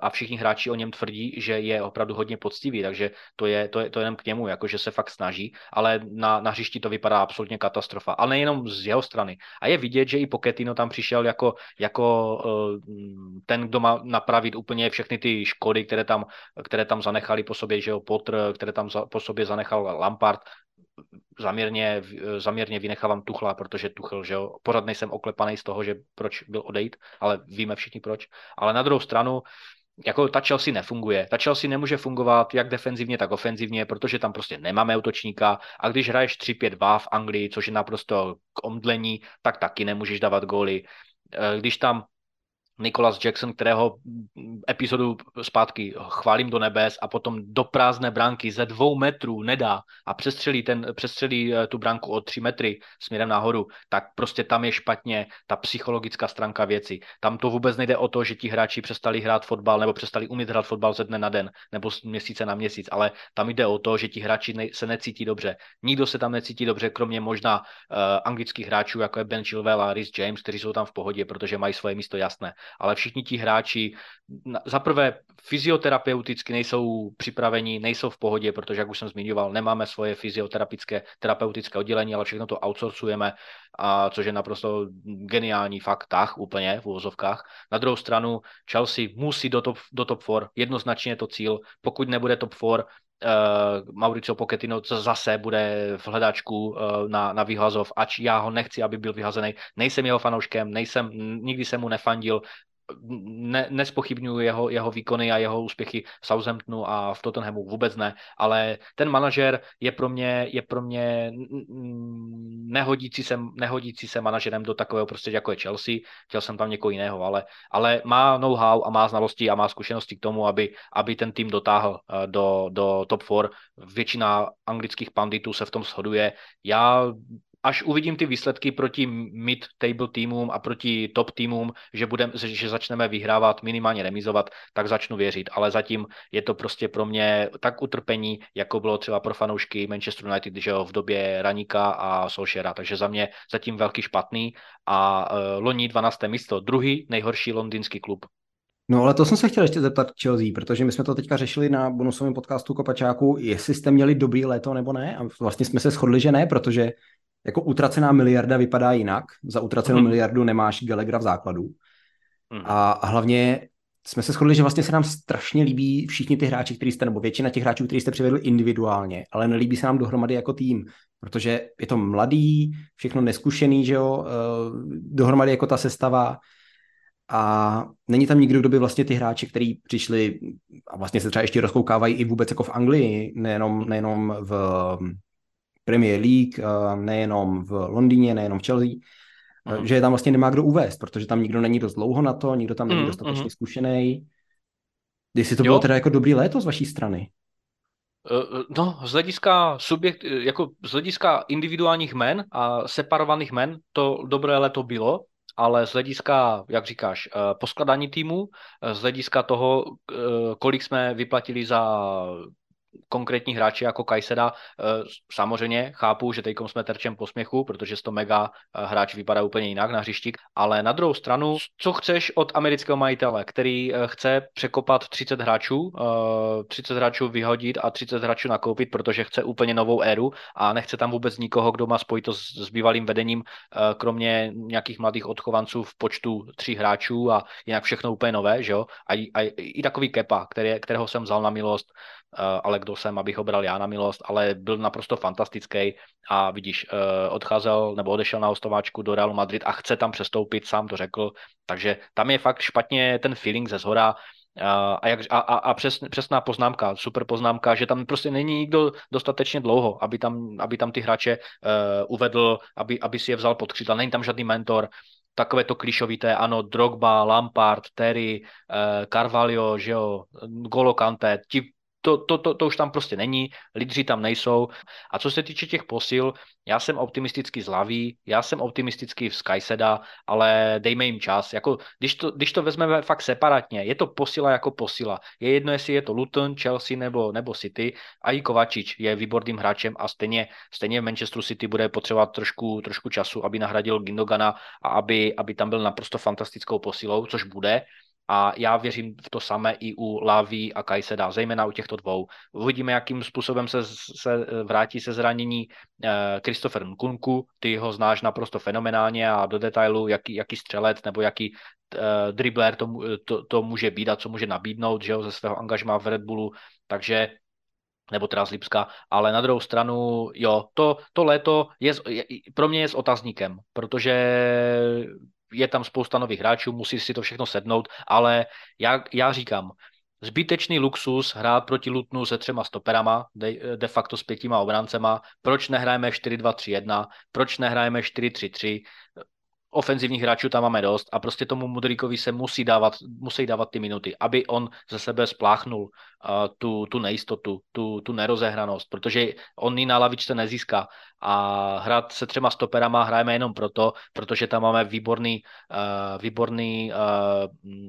A všichni hráči o něm tvrdí, že je opravdu hodně poctivý, takže to je jenom k němu, jakože se fakt snaží, ale na hřišti to vypadá absolutně katastrofa. Ale nejenom z jeho strany. A je vidět, že i Pochettino tam přišel jako ten, kdo má napravit úplně všechny ty škody, které tam zanechali po sobě, že jo, Potter, které tam po sobě zanechal Lampard. Zaměrně vynechávám Tuchla, protože Tuchel, že jo, pořád nejsem oklepaný z toho, že proč byl odejít, ale víme všichni proč. Ale na druhou stranu, jako ta Chelsea nefunguje. Ta Chelsea nemůže fungovat jak defenzivně, tak ofenzivně, protože tam prostě nemáme útočníka a když hraješ 3-5-2 v Anglii, což je naprosto k omdlení, tak taky nemůžeš dávat góly. Když tam Nicholas Jackson, kterého epizodu zpátky chválím do nebes a potom do prázdné branky ze 2 metrů nedá a přestřelí tu branku o 3 metry směrem nahoru, tak prostě tam je špatně ta psychologická stránka věci. Tam to vůbec nejde o to, že ti hráči přestali hrát fotbal nebo přestali umět hrát fotbal ze dne na den nebo z měsíce na měsíc, ale tam jde o to, že ti hráči se necítí dobře. Nikdo se tam necítí dobře, kromě možná anglických hráčů, jako je Ben Chilwell a Rhys James, kteří jsou tam v pohodě, protože mají svoje místo jasné. Ale všichni ti hráči zaprvé fyzioterapeuticky nejsou připraveni, nejsou v pohodě, protože, jak už jsem zmiňoval, nemáme svoje terapeutické oddělení, ale všechno to outsourcujeme, a což je naprosto geniální faktách úplně v uvozovkách. Na druhou stranu Chelsea musí do top 4, jednoznačně je to cíl. Pokud nebude top 4, Mauricio Pochettino zase bude v hledáčku na vyhazov, ač já ho nechci, aby byl vyhazený. Nejsem jeho fanouškem, nikdy jsem mu nefandil, nespochybňuju jeho výkony a jeho úspěchy v Southamptonu a v Tottenhamu, vůbec ne, ale ten manažer je pro mě nehodící se manažerem do takového prostředí, jako je Chelsea. Chtěl jsem tam někoho jiného, ale má know-how a má znalosti a má zkušenosti k tomu, aby ten tým dotáhl do top 4. Většina anglických panditů se v tom shoduje. Já až uvidím ty výsledky proti mid-table týmům a proti top týmům, že začneme vyhrávat, minimálně remizovat, tak začnu věřit. Ale zatím je to prostě pro mě tak utrpení, jako bylo třeba pro fanoušky Manchester United, že v době Raníka a Solskjaera. Takže za mě zatím velký špatný a loni 12. místo, druhý nejhorší londýnský klub. No ale to jsem se chtěl ještě zeptat Chelsea, protože my jsme to teďka řešili na bonusovém podcastu Kopačáku, jestli jste měli dobrý léto nebo ne. A vlastně jsme se shodli, že ne, protože jako utracená miliarda vypadá jinak. Za utracenou miliardu nemáš Gallaghera v základu. A hlavně jsme se shodli, že vlastně se nám strašně líbí všichni ty hráči, většina těch hráčů, který jste přivedli individuálně, ale nelíbí se nám dohromady jako tým, protože je to mladý, všechno neskušený, že jo, dohromady jako ta sestava. A není tam nikdo, kdo by vlastně ty hráči, kteří přišli a vlastně se třeba ještě rozkoukávají i vůbec jako v Anglii, nejenom v Premier League, nejenom v Londýně, nejenom v Chelsea, že je tam vlastně nemá kdo uvést, protože tam nikdo není dost dlouho na to, nikdo tam není dostatečně zkušený. Jestli to bylo teda jako dobrý léto z vaší strany? No, z hlediska individuálních men a separovaných men to dobré léto bylo, ale z hlediska, jak říkáš, poskladání týmu, z hlediska toho, kolik jsme vyplatili za konkrétní hráči jako Kajseda. Samozřejmě chápu, že teďkom jsme terčem posměchu, protože to mega hráč vypadá úplně jinak na hřišti, ale na druhou stranu, co chceš od amerického majitele, který chce překopat 30 hráčů, 30 hráčů vyhodit a 30 hráčů nakoupit, protože chce úplně novou éru a nechce tam vůbec nikoho, kdo má spojitost s bývalým vedením, kromě nějakých mladých odchovanců v počtu 3 hráčů a jinak všechno úplně nové, že jo? A i takový Kepa, kterého jsem vzal na milost, ale kdo jsem, abych ho bral já na milost, ale byl naprosto fantastický a vidíš, odešel na hostováčku do Realu Madrid a chce tam přestoupit, sám to řekl, takže tam je fakt špatně ten feeling ze zhora. Přesná poznámka, super poznámka, že tam prostě není nikdo dostatečně dlouho, aby tam ty hráče uvedl, aby si je vzal pod křídla, není tam žádný mentor. Takové to klišovité, ano, Drogba, Lampard, Terry, Carvalho, že jo, N'Golo Kanté, to už tam prostě není, lidři tam nejsou. A co se týče těch posil, já jsem optimistický z Laví, já jsem optimistický z Kajseda, ale dejme jim čas. Jako, když to vezmeme fakt separátně, je to posila jako posila. Je jedno, jestli je to Luton, Chelsea nebo City. A i Kovačič je výborným hráčem a stejně v Manchesteru City bude potřebovat trošku času, aby nahradil Gündogana a aby tam byl naprosto fantastickou posilou, což bude. A já věřím v to samé i u Laví a Kajseda, zejména u těchto dvou. Uvidíme, jakým způsobem se vrátí se zranění Christopher Nkunku, ty ho znáš naprosto fenomenálně a do detailu, jaký střelec nebo jaký dribler to může být a co může nabídnout, že jo, ze svého angažmá v Red Bullu, takže nebo teda z Lipska, ale na druhou stranu, jo, to léto je pro mě je s otazníkem, protože je tam spousta nových hráčů, musí si to všechno sednout, ale já říkám, zbytečný luxus hrát proti Lutnu se 3 stoperama, de facto s 5 obráncema, proč nehrajeme 4-2-3-1, proč nehrajeme 4-3-3, ofenzivních hráčů tam máme dost a prostě tomu Mudrykovi se musí dávat ty minuty, aby on ze sebe spláchnul tu nejistotu, tu nerozehranost, protože on ji na lavičce nezíská a hrát se 3 stoperama hrajeme jenom proto, protože tam máme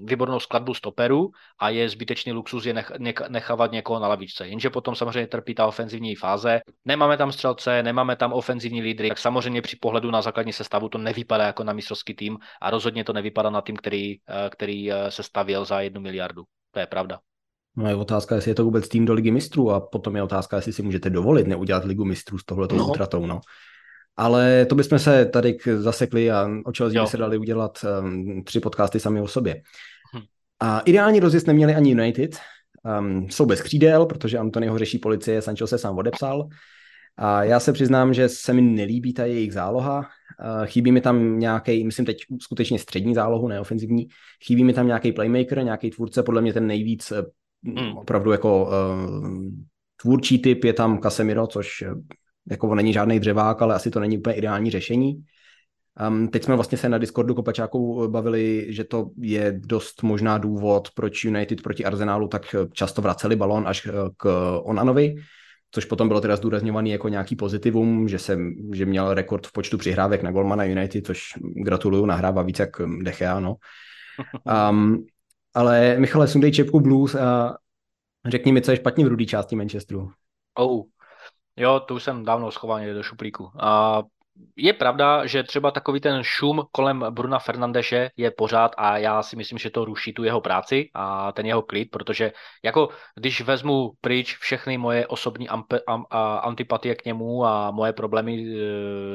výbornou skladbu stoperů a je zbytečný luxus je nechávat někoho na lavičce, jenže potom samozřejmě trpí ta ofenzivní fáze, nemáme tam střelce, nemáme tam ofenzivní lídry, tak samozřejmě při pohledu na základní sestavu to nevypadá jako na mistrovský tým a rozhodně to nevypadá na tým, který se stavěl za 1 miliardu. To je pravda. No je otázka, jestli je to vůbec tým do Ligy mistrů a potom je otázka, jestli si můžete dovolit neudělat Ligu mistrů s tohletou útratou. No. Ale to bychom se tady zasekli a o Chelsea se dali udělat 3 podcasty sami o sobě. A ideální rozjezd neměli ani United. Jsou bez křídel, protože Antonyho řeší policie, Sancho se sám odepsal. A já se přiznám, že se mi nelíbí ta jejich záloha. Chybí mi tam nějaký, myslím teď skutečně střední zálohu, neofenzivní. Chybí mi tam nějaký playmaker, nějaký tvůrce, podle mě ten nejvíc opravdu jako tvůrčí typ je tam Casemiro, což jako není žádný dřevák, ale asi to není úplně ideální řešení. Teď jsme vlastně se na Discordu Kopačáku bavili, že to je dost možná důvod, proč United proti Arsenalu tak často vraceli balón až k Onanovi, což potom bylo teda zdůrazňovaný jako nějaký pozitivum, že měl rekord v počtu přihrávek na golmana United, což gratuluju, nahrává víc jak De Gea, no. Ale Michale, sundej čepku blues a řekni mi, co je špatně v rudý části Manchesteru. Jo, to už jsem dávno schoval do šuplíku. Je pravda, že třeba takový ten šum kolem Bruna Fernandeše je pořád a já si myslím, že to ruší tu jeho práci a ten jeho klid, protože jako když vezmu pryč všechny moje osobní antipatie k němu a moje problémy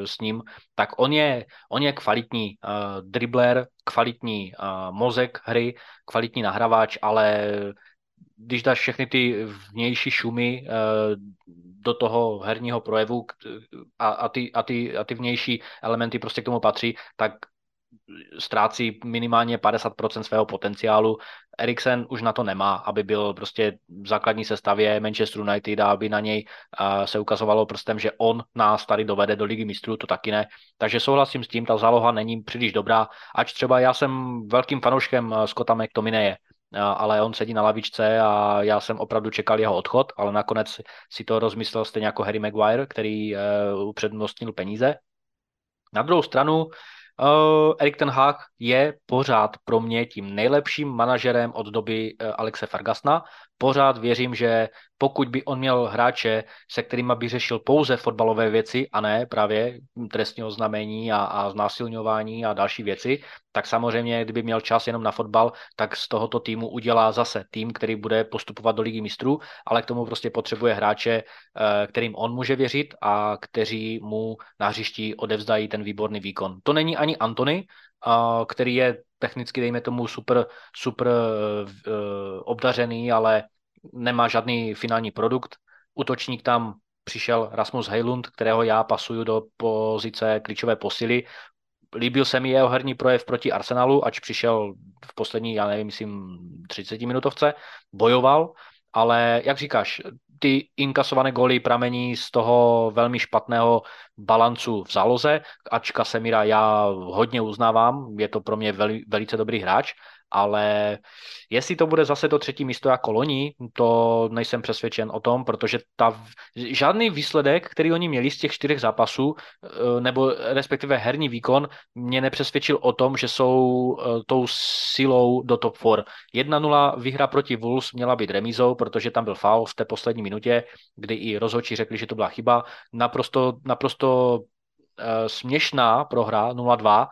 s ním, tak on je kvalitní dribler, kvalitní mozek hry, kvalitní nahrávač, ale když dáš všechny ty vnější šumy do toho herního projevu a ty vnější elementy prostě k tomu patří, tak ztrácí minimálně 50% svého potenciálu. Eriksen už na to nemá, aby byl prostě v základní sestavě Manchester United a aby na něj se ukazovalo prstem, že on nás tady dovede do Ligy mistrů, to taky ne. Takže souhlasím s tím, ta záloha není příliš dobrá, ač třeba já jsem velkým fanouškem Scotta McTominaye, ale on sedí na lavičce a já jsem opravdu čekal jeho odchod, ale nakonec si to rozmyslel stejně jako Harry Maguire, který upřednostnil peníze. Na druhou stranu Erik ten Hag je pořád pro mě tím nejlepším manažerem od doby Alexe Fergusona. Pořád věřím, že pokud by on měl hráče, se kterými by řešil pouze fotbalové věci a ne právě trestního znamení a znásilňování a další věci, tak samozřejmě, kdyby měl čas jenom na fotbal, tak z tohoto týmu udělá zase tým, který bude postupovat do Ligy mistrů, ale k tomu prostě potřebuje hráče, kterým on může věřit a kteří mu na hřišti odevzdají ten výborný výkon. To není ani Antony, který je technicky, dejme tomu, super obdařený, ale nemá žádný finální produkt. Útočník tam přišel Rasmus Højlund, kterého já pasuju do pozice klíčové posily. Líbil se mi jeho herní projev proti Arsenalu, ač přišel v poslední, já nevím, myslím 30 minutovce, bojoval, ale jak říkáš, ty inkasované góly pramení z toho velmi špatného balancu v záloze, ač Casemira já hodně uznávám, je to pro mě velice dobrý hráč, ale jestli to bude zase to třetí místo jako loni, to nejsem přesvědčen o tom, protože žádný výsledek, který oni měli z těch 4 zápasů, nebo respektive herní výkon, mě nepřesvědčil o tom, že jsou tou silou do top 4. 1-0 výhra proti Wolves měla být remízou, protože tam byl faul v té poslední minutě, kdy i rozhodčí řekli, že to byla chyba. Naprosto směšná prohra 0-2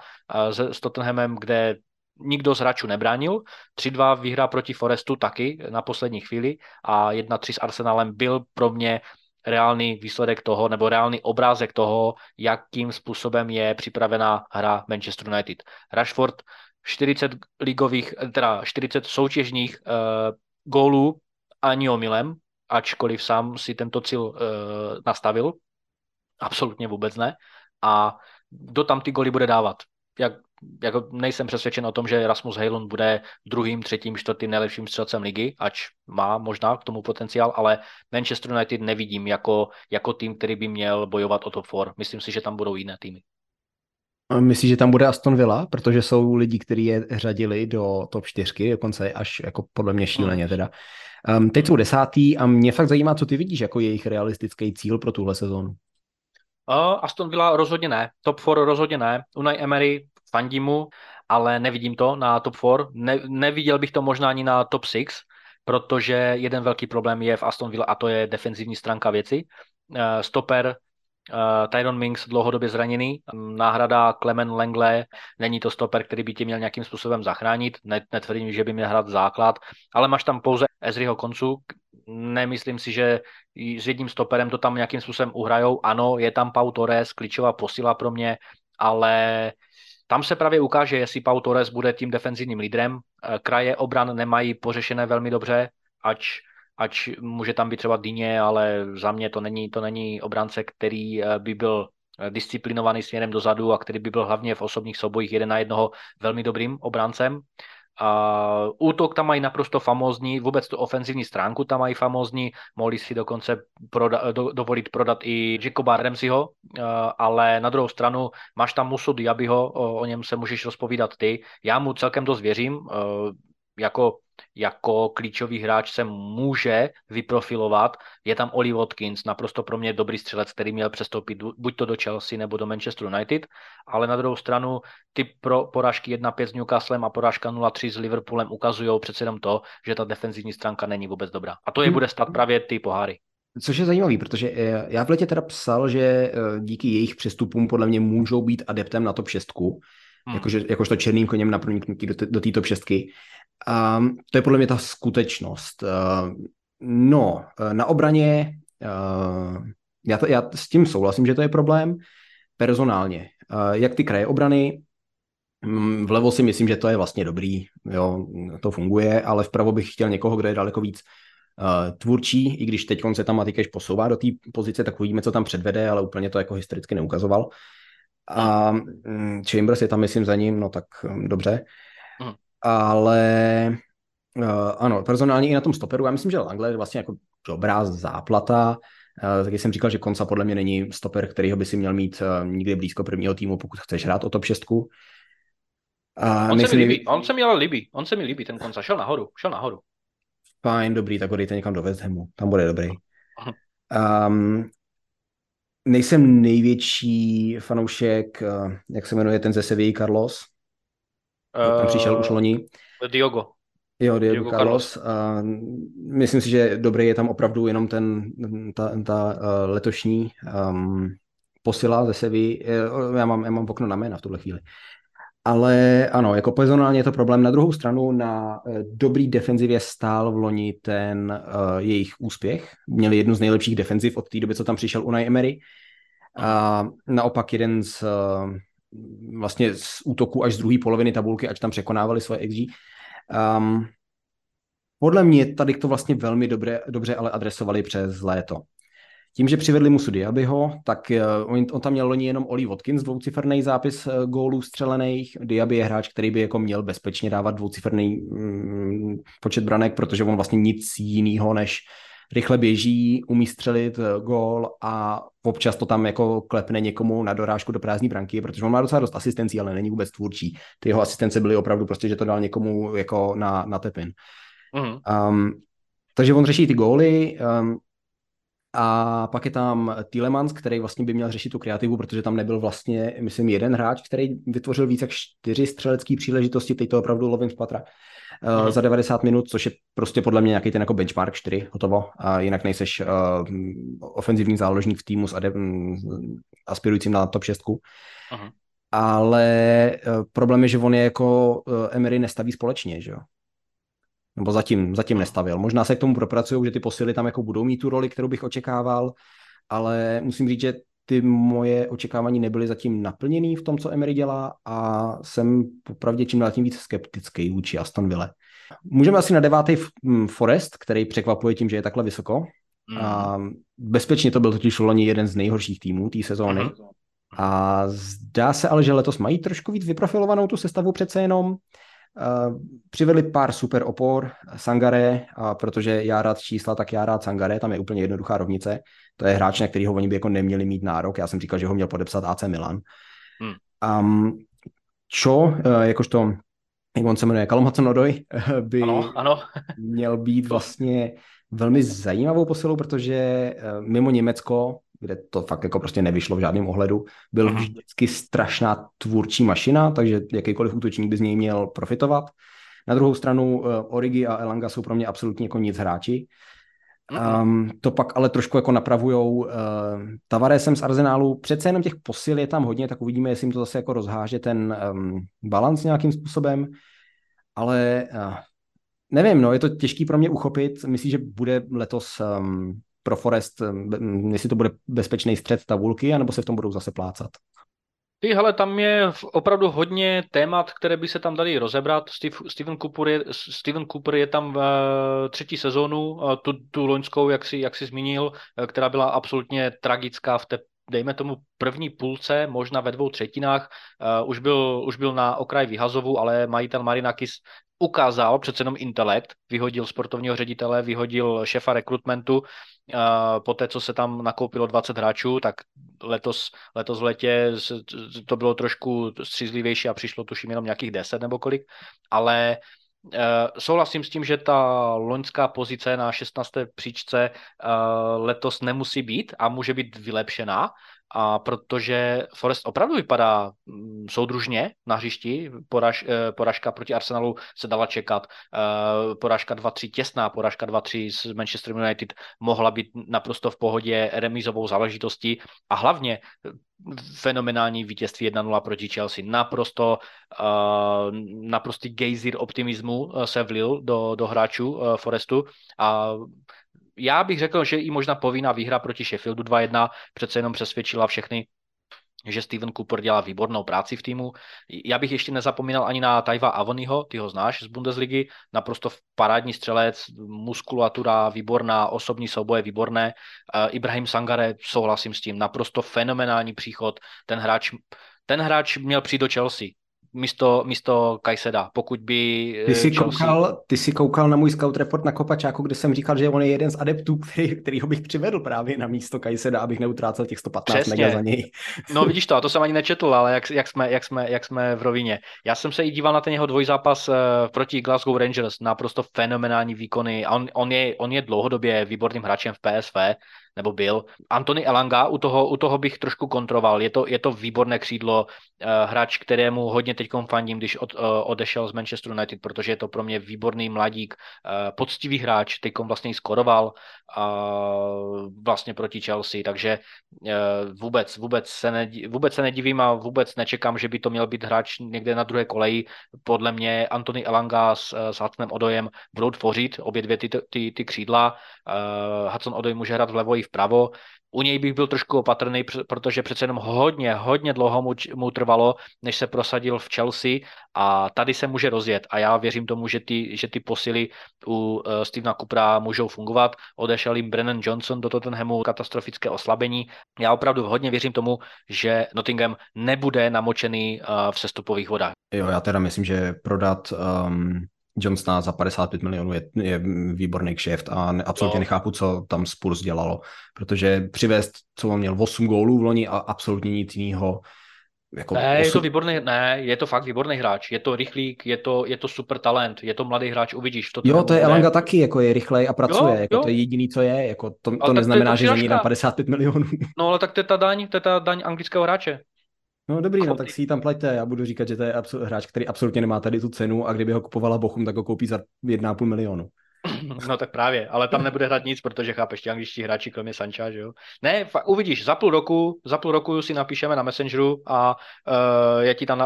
s Tottenhamem, kde nikdo z hráčů nebránil, 3-2 výhra proti Forestu taky na poslední chvíli a 1-3 s Arsenalem byl pro mě reálný výsledek toho, nebo reálný obrázek toho, jakým způsobem je připravená hra Manchester United. Rashford 40 soutěžních gólů ani omylem, ačkoliv sám si tento cíl nastavil, absolutně vůbec ne, a kdo tam ty góly bude dávat? Jako nejsem přesvědčen o tom, že Rasmus Højlund bude 2., 3., 4. nejlepším střelcem ligy, ač má možná k tomu potenciál, ale Manchester United nevidím jako tým, který by měl bojovat o top 4. Myslím si, že tam budou jiné týmy. Myslíš, že tam bude Aston Villa? Protože jsou lidi, kteří je řadili do top 4, dokonce až jako podle mě šíleně teda. Teď jsou 10. a mě fakt zajímá, co ty vidíš jako jejich realistický cíl pro tuhle sezónu. Aston Villa rozhodně ne, top 4 rozhodně ne, Unai Emery fandím mu, ale nevidím to na top 4, neviděl bych to možná ani na top 6, protože jeden velký problém je v Aston Villa a to je defenzivní stránka věci. Stoper Tyrone Mings dlouhodobě zraněný, náhrada Clement Lenglet, není to stoper, který by tě měl nějakým způsobem zachránit, netvrdím, že by měl hrát základ, ale máš tam pouze Ezriho Konsu, nemyslím si, že s jedním stoperem to tam nějakým způsobem uhrajou, ano, je tam Pau Torres, klíčová posila pro mě, ale tam se právě ukáže, jestli Pau Torres bude tím defenzivním lídrem, kraje obran nemají pořešené velmi dobře, ač může tam být třeba Digne, ale za mě to není obránce, který by byl disciplinovaný směrem dozadu a který by byl hlavně v osobních soubojích 1 na 1 velmi dobrým obráncem. Útok tam mají naprosto famózní, vůbec tu ofenzivní stránku tam mají famózní, mohli si dokonce dovolit prodat i Jacoba Ramseyho, ale na druhou stranu máš tam Musu Diabyho, o něm se můžeš rozpovídat ty, já mu celkem dost věřím, jako klíčový hráč se může vyprofilovat. Je tam Ollie Watkins, naprosto pro mě dobrý střelec, který měl přestoupit buď to do Chelsea nebo do Manchester United, ale na druhou stranu ty porážky 1-5 s Newcastlem a porážka 0-3 s Liverpoolem ukazují přece jenom to, že ta defenzivní stránka není vůbec dobrá. A to je bude stát právě ty poháry. Což je zajímavý, protože já v létě teda psal, že díky jejich přestupům podle mě můžou být adeptem na top 6, jakožto černým koněm na proniknutí do té top 6. To je podle mě ta skutečnost. Na obraně já s tím souhlasím, že to je problém personálně. Jak ty kraje obrany, vlevo si myslím, že to je vlastně dobrý, jo, to funguje, ale vpravo bych chtěl někoho, kdo je daleko víc tvůrčí, i když teď se tam Matikeš posouvá do té pozice, tak uvidíme, co tam předvede, ale úplně to jako historicky neukazoval. A Chambers je tam, myslím, za ním, no tak dobře. Ale ano, personálně i na tom stoperu, já myslím, že Langlais je vlastně jako dobrá záplata, taky jsem říkal, že Konsa podle mě není stoper, kterýho by si měl mít nikdy blízko prvního týmu, pokud chceš hrát o top 6. On se mi líbí, ten Konsa, šel nahoru. Fajn, dobrý, tak ho dejte někam do West Hamu, tam bude dobrý. Nejsem největší fanoušek, jak se jmenuje ten ze Sevilly, Carlos, tam přišel už loni. Diogo. Jo, Diego Carlos. A myslím si, že dobrý je tam opravdu jenom ta letošní posila ze Sevilly. Já mám okno na jména v tuhle chvíli. Ale ano, jako personálně je to problém. Na druhou stranu na dobrý defenzivě stál v loni ten jejich úspěch. Měli jednu z nejlepších defenziv od té doby, co tam přišel Unai Emery. A naopak jeden z vlastně z útoku až z druhé poloviny tabulky, až tam překonávali svoje XG. Podle mě tady to vlastně velmi dobře ale adresovali přes léto. Tím, že přivedli Musu Diabyho, tak on tam měl loni jenom Ollie Watkins, dvouciferný zápis gólů střelených. Diaby je hráč, který by jako měl bezpečně dávat dvouciferný počet branek, protože on vlastně nic jiného než rychle běží, umí střelit gól a občas to tam jako klepne někomu na dorážku do prázdní branky, protože on má docela dost asistencí, ale není vůbec tvůrčí. Ty jeho asistence byly opravdu prostě, že to dal někomu jako na tepin. Mm. Takže on řeší ty góly, a pak je tam Tielemans, který vlastně by měl řešit tu kreativu, protože tam nebyl vlastně, myslím, jeden hráč, který vytvořil více jak 4 střelecké příležitosti, teď to opravdu lovím z patra, za 90 minut, což je prostě podle mě nějaký ten jako benchmark 4, hotovo, a jinak nejseš ofenzivní záložník v týmu s aspirujícím na top 6. Aha. Ale problém je, že on je jako Emery nestaví společně, že jo? Nebo zatím nestavil. Možná se k tomu propracují, že ty posily tam jako budou mít tu roli, kterou bych očekával, ale musím říct, že ty moje očekávání nebyly zatím naplněný v tom, co Emery dělá, a jsem popravdě čím dál tím víc skeptický vůči Aston Ville. Můžeme asi na 9. Forest, který překvapuje tím, že je takhle vysoko. A bezpečně to byl totiž loni jeden z nejhorších týmů té sezóny. A zdá se ale, že letos mají trošku víc vyprofilovanou tu sestavu přece jenom. Přivedli pár super opor, Sangare, protože já rád čísla, tak já rád Sangare, tam je úplně jednoduchá rovnice, to je hráč, na kterýho oni by jako neměli mít nárok, já jsem říkal, že ho měl podepsat AC Milan. Jakožto, jak on se jmenuje, Callum Hudson-Odoi, by ano. měl být vlastně velmi zajímavou posilou, protože mimo Německo, kde to fakt jako prostě nevyšlo v žádném ohledu, byl vždycky strašná tvůrčí mašina, takže jakýkoliv útočník by z něj měl profitovat. Na druhou stranu Origi a Elanga jsou pro mě absolutně jako nic hráči. To pak ale trošku jako napravujou Tavaresem z Arsenálu. Přece jenom těch posil je tam hodně, tak uvidíme, jestli jim to zase jako rozháže ten balans nějakým způsobem. Ale nevím, je to těžký pro mě uchopit. Myslím, že bude letos pro Forest, jestli to bude bezpečný střed tabulky, anebo se v tom budou zase plácat. Hele, tam je opravdu hodně témat, které by se tam dali rozebrat. Steven Cooper je tam v třetí sezónu, tu loňskou, jak si zmínil, která byla absolutně tragická v té, dejme tomu, první půlce, možná ve 2/3. Už byl na okraj vyhazovu, ale Majitan Marinakis ukázal přece jenom intelekt, vyhodil sportovního ředitele, vyhodil šefa rekrutmentu, poté, co se tam nakoupilo 20 hráčů, tak letos v letě to bylo trošku střízlivější a přišlo tuším jenom nějakých 10 nebo kolik, ale souhlasím s tím, že ta loňská pozice na 16. příčce letos nemusí být a může být vylepšená, a protože Forest opravdu vypadá soudružně na hřišti, poražka proti Arsenalu se dala čekat, poražka 2-3 těsná, poražka 2-3 s Manchester United mohla být naprosto v pohodě remízovou záležitostí a hlavně fenomenální vítězství 1-0 proti Chelsea. Naprostý gejzír optimismu se vlil do hráčů Forestu a já bych řekl, že i možná povinná výhra proti Sheffieldu 2-1 přece jenom přesvědčila všechny, že Steven Cooper dělá výbornou práci v týmu. Já bych ještě nezapomínal ani na Taiwa Avonyho, ty ho znáš z Bundesligy, naprosto parádní střelec, muskulatura výborná, osobní souboje výborné. Ibrahim Sangare, souhlasím s tím, naprosto fenomenální příchod. Ten hráč měl přijít do Chelsea místo Kajseda, pokud by... Ty jsi koukal na můj scout report na Kopačáku, kde jsem říkal, že on je jeden z adeptů, kterýho bych přivedl právě na místo Kajseda, abych neutrácel těch 115 mega za něj. No vidíš to, a to jsem ani nečetl, ale jak jsme v rovině. Já jsem se i díval na ten jeho dvojzápas proti Glasgow Rangers, naprosto fenomenální výkony. On je dlouhodobě výborným hráčem v PSV, nebo byl. Antony Elanga, u toho bych trošku kontroval. Je to výborné křídlo, hráč, kterému hodně teď fandím, když odešel z Manchesteru United, protože je to pro mě výborný mladík, poctivý hráč, teď vlastně skoroval vlastně proti Chelsea, takže vůbec se nedivím a vůbec nečekám, že by to měl být hráč někde na druhé koleji. Podle mě Antony Elanga s Hudsonem Odojem budou tvořit obě dvě ty křídla. Hudson Odoj může hrát vlevo i vpravo. U něj bych byl trošku opatrný, protože přece jenom hodně dlouho mu trvalo, než se prosadil v Chelsea a tady se může rozjet a já věřím tomu, že ty posily u Stevena Coopera můžou fungovat. Odešel jim Brennan Johnson do Tottenhamu, katastrofické oslabení. Já opravdu hodně věřím tomu, že Nottingham nebude namočený v sestupových vodách. Jo, já teda myslím, že prodat Johnsona za 55 milionů je výborný kšeft a absolutně nechápu, co tam Spurs dělalo, protože přivést, co on měl, 8 gólů v loni a absolutně nic jiného. Jako je to fakt výborný hráč, je to rychlík, je to super talent, je to mladý hráč, uvidíš. To je Elanga taky, jako je rychlej a pracuje, to je jediný, co je, jako to neznamená, že není tam 55 milionů. No ale tak to je ta daň anglického hráče. No dobrý, no, tak si ji tam plaťte. Já budu říkat, že to je hráč, který absolutně nemá tady tu cenu a kdyby ho kupovala Bochum, tak ho koupí za 1,5 milionu. No tak právě, ale tam nebude hrát nic, protože chápeš, ti angličtí hráči kromě Sancha, že jo? Ne, uvidíš, za půl roku si napíšeme na Messengeru a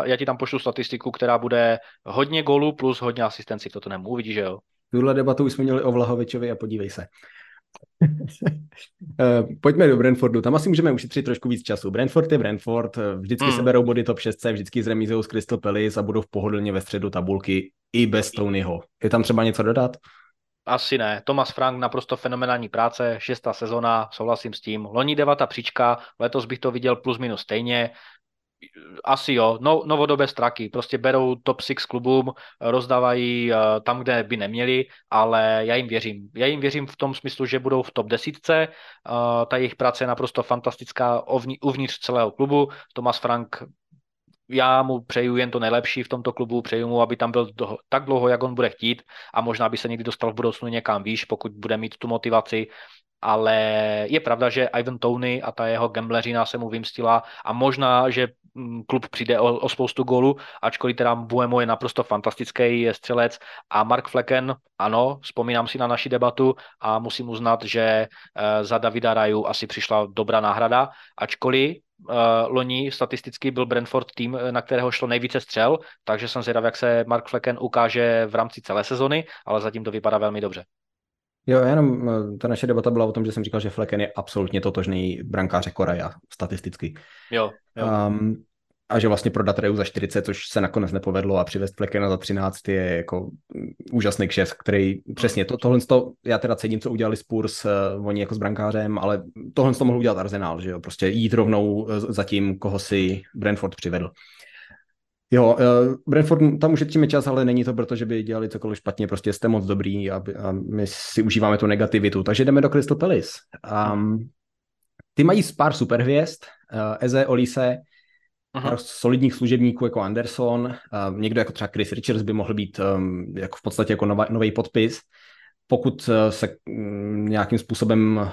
já ti tam pošlu statistiku, která bude hodně gólů plus hodně asistenci, kdo to nemůže, uvidíš, že jo? Tuhle debatu už jsme měli o Vlahovičovi a podívej se. Pojďme do Brentfordu, tam asi můžeme ušetřit trošku víc času. Brentford je Brentford, vždycky se berou body top 6, vždycky zremízou s Crystal Palace a budou v pohodlně ve středu tabulky i bez Tonyho. Je tam třeba něco dodat? Asi ne. Thomas Frank, naprosto fenomenální práce, 6. sezona, souhlasím s tím. Loni 9. příčka, letos bych to viděl plus minus stejně. Asi jo, novodobé straky, prostě berou top 6 klubům, rozdávají tam, kde by neměli, ale já jim věřím v tom smyslu, že budou v top 10, ta jejich práce je naprosto fantastická uvnitř celého klubu. Thomas Frank, já mu přeju jen to nejlepší v tomto klubu, přeju mu, aby tam byl tak dlouho, jak on bude chtít a možná by se někdy dostal v budoucnu někam výš, pokud bude mít tu motivaci. Ale je pravda, že Ivan Toney a ta jeho gambleřina se mu vymstila a možná, že klub přijde o spoustu gólů, ačkoliv teda Buemo je naprosto fantastický střelec a Mark Flekken, ano, vzpomínám si na naši debatu a musím uznat, že za Davida Raju asi přišla dobrá náhrada, ačkoliv loni statisticky byl Brentford tým, na kterého šlo nejvíce střel, takže jsem zvědav, jak se Mark Flekken ukáže v rámci celé sezony, ale zatím to vypadá velmi dobře. Jo, jenom ta naše debata byla o tom, že jsem říkal, že Flekken je absolutně totožný brankáře Korea statisticky. Jo. A že vlastně prodat Reu za 40, což se nakonec nepovedlo a přivést Flekkena za 13 je jako úžasný kšeft, který přesně tohle, já teda cedím, co udělali Spurs, oni jako s brankářem, ale tohle mohl udělat Arsenal, že jo, prostě jít rovnou za tím, koho si Brentford přivedl. Jo, Brentford, tam ušetříme čas, ale není to proto, že by dělali cokoliv špatně, prostě jste moc dobrý a my si užíváme tu negativitu, takže jdeme do Crystal Palace. Ty mají pár superhvězd, Eze, Olise, pár solidních služebníků jako Anderson, někdo jako třeba Chris Richards by mohl být jako v podstatě jako nový podpis. Pokud se nějakým způsobem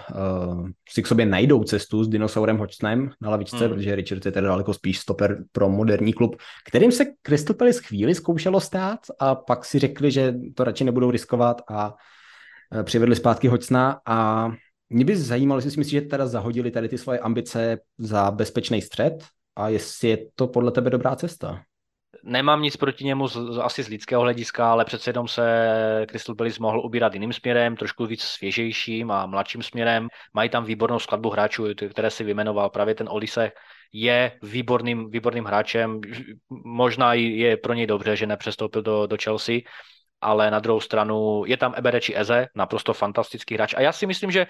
si k sobě najdou cestu s dinosaurem Hodgsonem na lavičce, protože Richard je teda daleko spíš stoper pro moderní klub, kterým se Crystal Palace chvíli zkoušelo stát a pak si řekli, že to radši nebudou riskovat a přivedli zpátky Hodgsona a mě by zajímalo, jestli si myslíš, že teda zahodili tady ty svoje ambice za bezpečný střed a jestli je to podle tebe dobrá cesta? Nemám nic proti němu asi z lidského hlediska, ale přece jenom se Crystal Palace mohl ubírat jiným směrem, trošku víc svěžejším a mladším směrem. Mají tam výbornou skladbu hráčů, které si vyjmenoval. Právě ten Olise je výborným hráčem. Možná je pro něj dobře, že nepřestoupil do Chelsea, ale na druhou stranu je tam Ebereči Eze, naprosto fantastický hráč. A já si myslím, že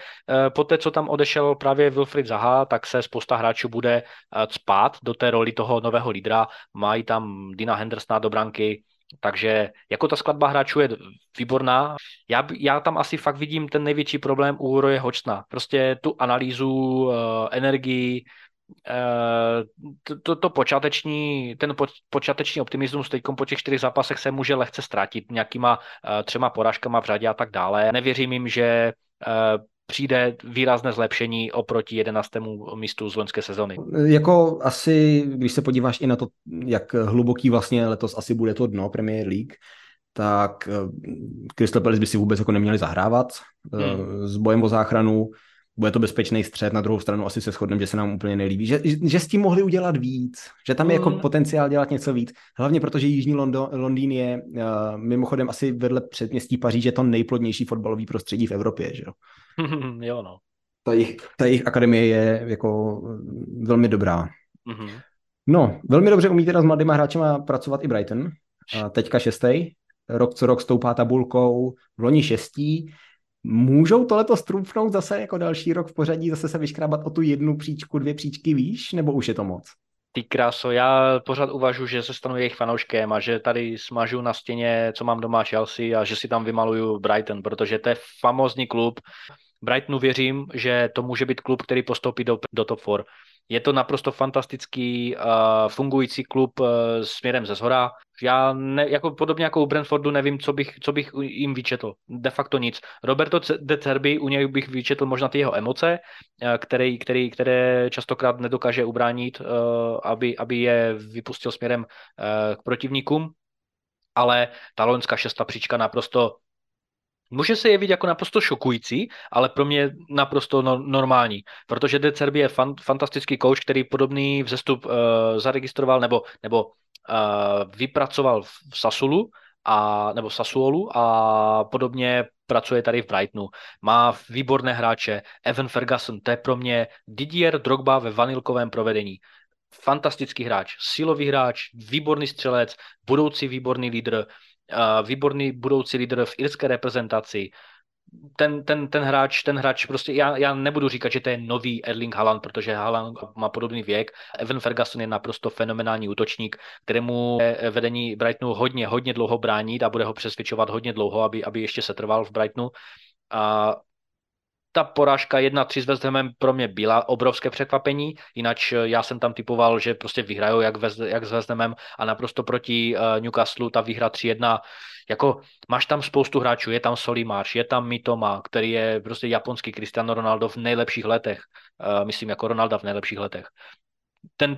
po té, co tam odešel právě Wilfried Zaha, tak se spousta hráčů bude cpát do té roli toho nového lídra. Mají tam Dina Hendersona do branky, takže jako ta skladba hráčů je výborná. Já tam asi fakt vidím ten největší problém u Roye Hodgsona. Prostě tu analýzu, energii, ten počáteční optimismus teďkom po těch 4 zápasech se může lehce ztratit nějakýma 3 porážkama v řadě a tak dále. Nevěřím jim, že přijde výrazné zlepšení oproti 11. místu z loňské sezony. Jako asi, když se podíváš i na to, jak hluboký vlastně letos asi bude to dno Premier League, tak Crystal Palace by si vůbec jako neměli zahrávat s bojem o záchranu. Bude to bezpečný střed, na druhou stranu asi se shodneme, že se nám úplně nelíbí. Že s tím mohli udělat víc, že tam je jako potenciál dělat něco víc. Hlavně protože Jižní Londýn je mimochodem asi vedle předměstí Paříže to nejplodnější fotbalové prostředí v Evropě. Že jo? Jo, no. Ta jejich akademie je jako velmi dobrá. Mm-hmm. No, velmi dobře umí teda s mladýma hráčema pracovat i Brighton. A teďka 6. Rok co rok stoupá tabulkou, v loni 6. Můžou to letos trůfnout zase jako další rok v pořadí, zase se vyškrábat o tu jednu příčku, 2 příčky výš, nebo už je to moc? Ty kráso, já pořád uvažuji, že se stanu jejich fanouškem a že tady smažu na stěně, co mám doma Chelsea a že si tam vymaluju Brighton, protože to je famózní klub. Brightonu věřím, že to může být klub, který postoupí do top 4. Je to naprosto fantastický fungující klub směrem ze shora. Já jako podobně jako u Brentfordu nevím, co bych jim vyčetl. De facto nic. Roberto de Zerbi, u něj bych vyčetl možná ty jeho emoce, které častokrát nedokáže ubránit, aby je vypustil směrem k protivníkům. Ale ta loňská 6. příčka naprosto může se jevit jako naprosto šokující, ale pro mě naprosto normální, protože De Zerbi je fantastický coach, který podobný vzestup zaregistroval nebo vypracoval v Sassuolu nebo Sassuolu a podobně pracuje tady v Brightonu. Má výborné hráče, Evan Ferguson, to je pro mě Didier Drogba ve vanilkovém provedení. Fantastický hráč, silový hráč, výborný střelec, budoucí výborný lídr, výborný budoucí lídr v irské reprezentaci. Ten hráč prostě, já nebudu říkat, že to je nový Erling Haaland, protože Haaland má podobný věk. Evan Ferguson je naprosto fenomenální útočník, kterému vedení Brightonu hodně dlouho bránit a bude ho přesvědčovat hodně dlouho, aby ještě setrval v Brightonu. A ta porážka 1-3 s West Hamem pro mě byla obrovské překvapení, jinak já jsem tam typoval, že prostě vyhrajou jak s West Hamem a naprosto proti Newcastle ta výhra 3-1. Jako máš tam spoustu hráčů, je tam Solimář, je tam Mitoma, který je prostě japonský Cristiano Ronaldo v nejlepších letech, myslím jako Ronaldo v nejlepších letech. Ten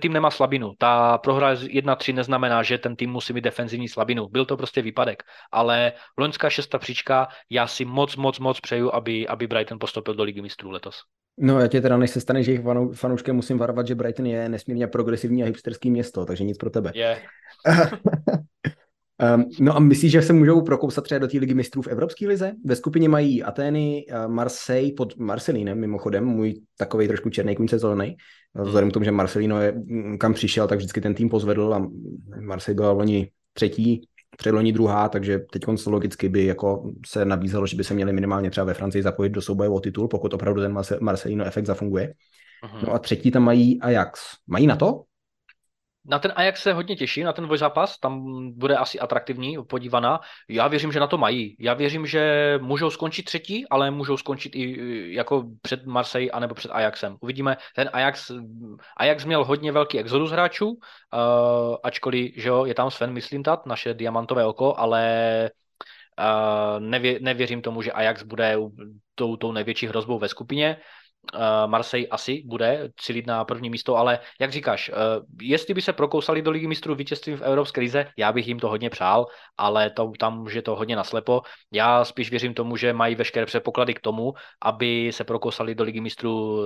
tým nemá slabinu. Ta prohra 1-3 neznamená, že ten tým musí mít defenzivní slabinu. Byl to prostě výpadek. Ale loňská 6. příčka, já si moc přeju, aby Brighton postoupil do Ligy mistrů letos. No já tě teda, než se stane, že jejich fanouškem, musím varovat, že Brighton je nesmírně progresivní a hipsterský město, takže nic pro tebe. Yeah. No a myslíš, že se můžou prokousat třeba do té Ligy mistrů v Evropské lize? Ve skupině mají Atény, Marseille pod Marcelínem, mimochodem, můj takovej trošku černý kůň sezóny. Vzhledem k tomu, že Marcelino je, kam přišel, tak vždycky ten tým pozvedl a Marseille byla loni 3., předloni 2., takže teď logicky by jako se nabízelo, že by se měli minimálně třeba ve Francii zapojit do souboje o titul, pokud opravdu ten Marcelino efekt zafunguje. Aha. No a 3. tam mají Ajax. Mají na to? Na ten Ajax se hodně těší, na ten dvojzápas, tam bude asi atraktivní podívaná. Já věřím, že na to mají. Já věřím, že můžou skončit 3., ale můžou skončit i jako před Marseille anebo před Ajaxem. Uvidíme, ten Ajax měl hodně velký exodus hráčů, ačkoliv, že jo, je tam Sven, myslím, naše diamantové oko, ale nevěřím tomu, že Ajax bude tou největší hrozbou ve skupině. Marseille asi bude cílit na první místo, ale jak říkáš, jestli by se prokousali do Ligy mistrů vítězstvím v Evropské lize, já bych jim to hodně přál, ale tam už je to hodně naslepo. Já spíš věřím tomu, že mají veškeré předpoklady k tomu, aby se prokousali do Ligy mistrů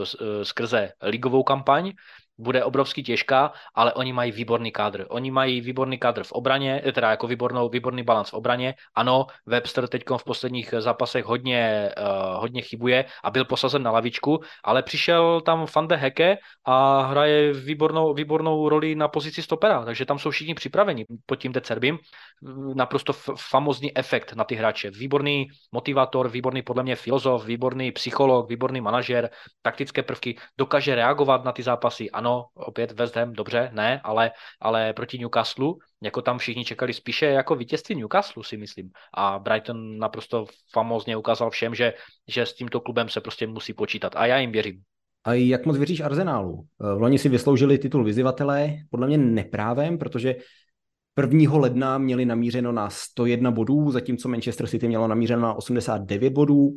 skrze ligovou kampaň. Bude obrovský těžká, ale oni mají výborný kádr. Oni mají výborný kádr v obraně, teda jako výborný balans v obraně. Ano, Webster teď v posledních zápasech hodně chybuje a byl posazen na lavičku, ale přišel tam Van de Hecke a hraje výbornou roli na pozici stopera, takže tam jsou všichni připraveni pod tím De Zerbim. Naprosto famózní efekt na ty hráče. Výborný motivátor, výborný podle mě filozof, výborný psycholog, výborný manažer, taktické prvky, dokáže reagovat na ty zápasy. Ano, opět West Ham, dobře, ne, ale proti Newcastle, jako tam všichni čekali spíše jako vítězství Newcastle, si myslím. A Brighton naprosto famózně ukázal všem, že s tímto klubem se prostě musí počítat. A já jim věřím. A jak moc věříš Arsenálu? V loni si vysloužili titul vyzývatelé, podle mě neprávem, protože 1. ledna měli namířeno na 101 bodů, zatímco Manchester City mělo namířeno na 89 bodů.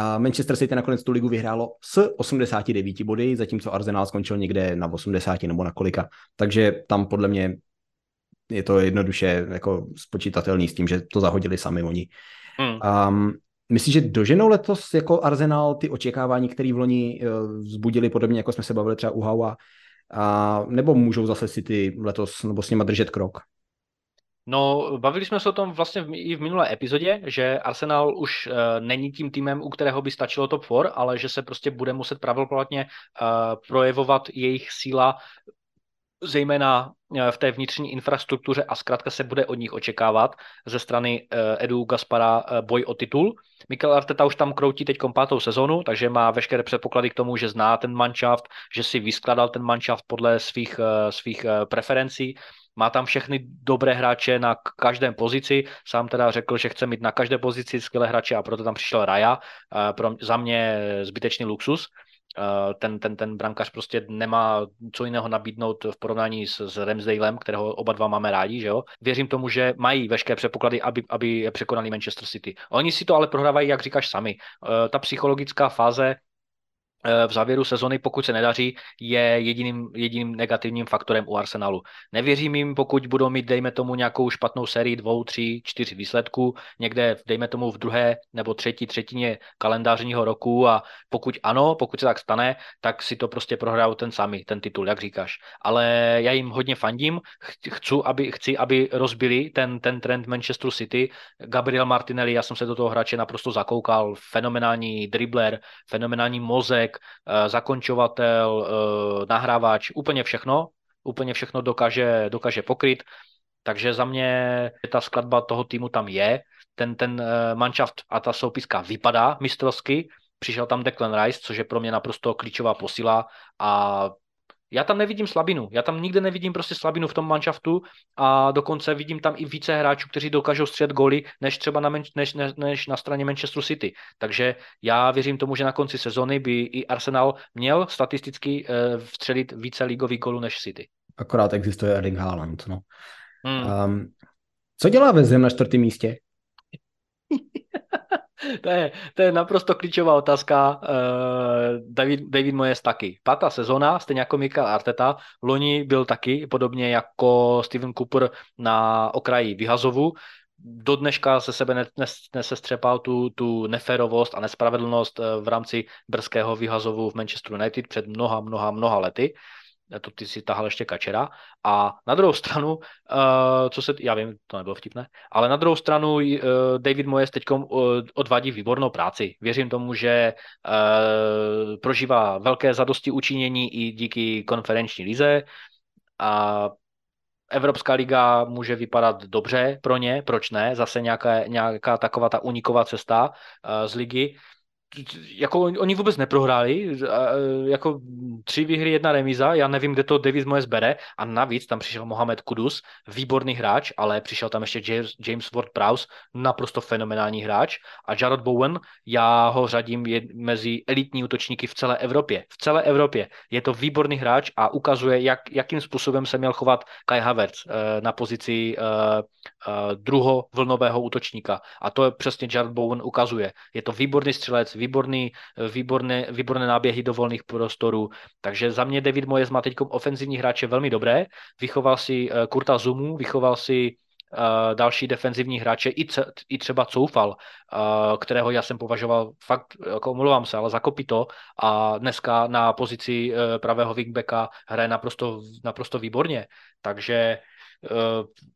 A Manchester City nakonec tu ligu vyhrálo s 89 body, zatímco Arsenal skončil někde na 80 nebo na kolika. Takže tam podle mě je to jednoduše jako spočítatelný s tím, že to zahodili sami oni. Myslíš, že doženou letos jako Arsenal ty očekávání, které v loni vzbudili, podobně jako jsme se bavili třeba u Howa, a nebo můžou zase City letos nebo s nima držet krok? No, bavili jsme se o tom vlastně i v minulé epizodě, že Arsenal už není tím týmem, u kterého by stačilo top 4, ale že se prostě bude muset pravděpodobně projevovat jejich síla zejména v té vnitřní infrastruktuře a zkrátka se bude od nich očekávat ze strany Edu Gaspara boj o titul. Mikel Arteta už tam kroutí teď 5. sezonu, takže má veškeré předpoklady k tomu, že zná ten manšaft, že si vyskladal ten manšaft podle svých preferencí. Má tam všechny dobré hráče na každém pozici. Sám teda řekl, že chce mít na každé pozici skvělé hráče a proto tam přišel Raja. Za mě zbytečný luxus. Ten brankař prostě nemá co jiného nabídnout v porovnání s Ramsdalem, kterého oba dva máme rádi, že jo. Věřím tomu, že mají veškeré předpoklady, aby překonali Manchester City. Oni si to ale prohrávají, jak říkáš, sami. Ta psychologická fáze v závěru sezony, pokud se nedaří, je jediným negativním faktorem u Arsenalu. Nevěřím jim, pokud budou mít, dejme tomu, nějakou špatnou sérii 2, 3, 4 výsledků, někde, dejme tomu, v druhé nebo třetí třetině kalendářního roku, a pokud se tak stane, tak si to prostě prohrajou ten titul, jak říkáš. Ale já jim hodně fandím, chci, aby rozbili ten trend Manchester City. Gabriel Martinelli, já jsem se do toho hráče naprosto zakoukal, fenomenální dribler, fenomenální mozek, zakončovatel, nahrávač, úplně všechno dokáže pokryt, takže za mě ta skladba toho týmu tam je, ten manšaft a ta soupiska vypadá mistrovsky, přišel tam Declan Rice, což je pro mě naprosto klíčová posila a já tam nevidím slabinu, já tam nikde nevidím prostě slabinu v tom manšaftu a dokonce vidím tam i více hráčů, kteří dokážou střílet góly, než třeba než na straně Manchesteru City. Takže já věřím tomu, že na konci sezony by i Arsenal měl statisticky vstřelit více ligových gólů než City. Akorát existuje Erling Haaland, no. Co dělá Vezem na 4. místě? To je naprosto klíčová otázka. David Moyes taky. 5. sezona, stejně jako Mikel Arteta, loni byl taky, podobně jako Steven Cooper na okraji vyhazovu. Do dneška se sebe nesestřepal tu neférovost a nespravedlnost v rámci brzkého vyhazovu v Manchesteru United před mnoha lety. To ty si tahal ještě Kačera. A na druhou stranu, já vím, to nebylo vtipné, ale na druhou stranu David Moyes teď odvádí výbornou práci. Věřím tomu, že prožívá velké zadosti učinění i díky konferenční lize a Evropská liga může vypadat dobře pro ně, proč ne? Zase nějaká taková ta uniková cesta z ligy. Jako oni vůbec neprohráli, jako 3 výhry, 1 remíza, já nevím, kde to David Moyes bere, a navíc tam přišel Mohamed Kudus, výborný hráč, ale přišel tam ještě James Ward-Prowse, naprosto fenomenální hráč, a Jarrod Bowen, já ho řadím mezi elitní útočníky v celé Evropě. V celé Evropě je to výborný hráč a ukazuje, jakým způsobem se měl chovat Kai Havertz na pozici druhovlnového útočníka, a to přesně Jarrod Bowen ukazuje. Je to výborný střelec, výborné náběhy do volných prostorů. Takže za mě David Moyes má teď ofenzivní hráče velmi dobré. Vychoval si Kurta Zumu, vychoval si další defenzivní hráče, i třeba Coufal, kterého já jsem považoval fakt, jako omlouvám se, ale za kopito, a dneska na pozici pravého wingbacka hraje naprosto výborně. Takže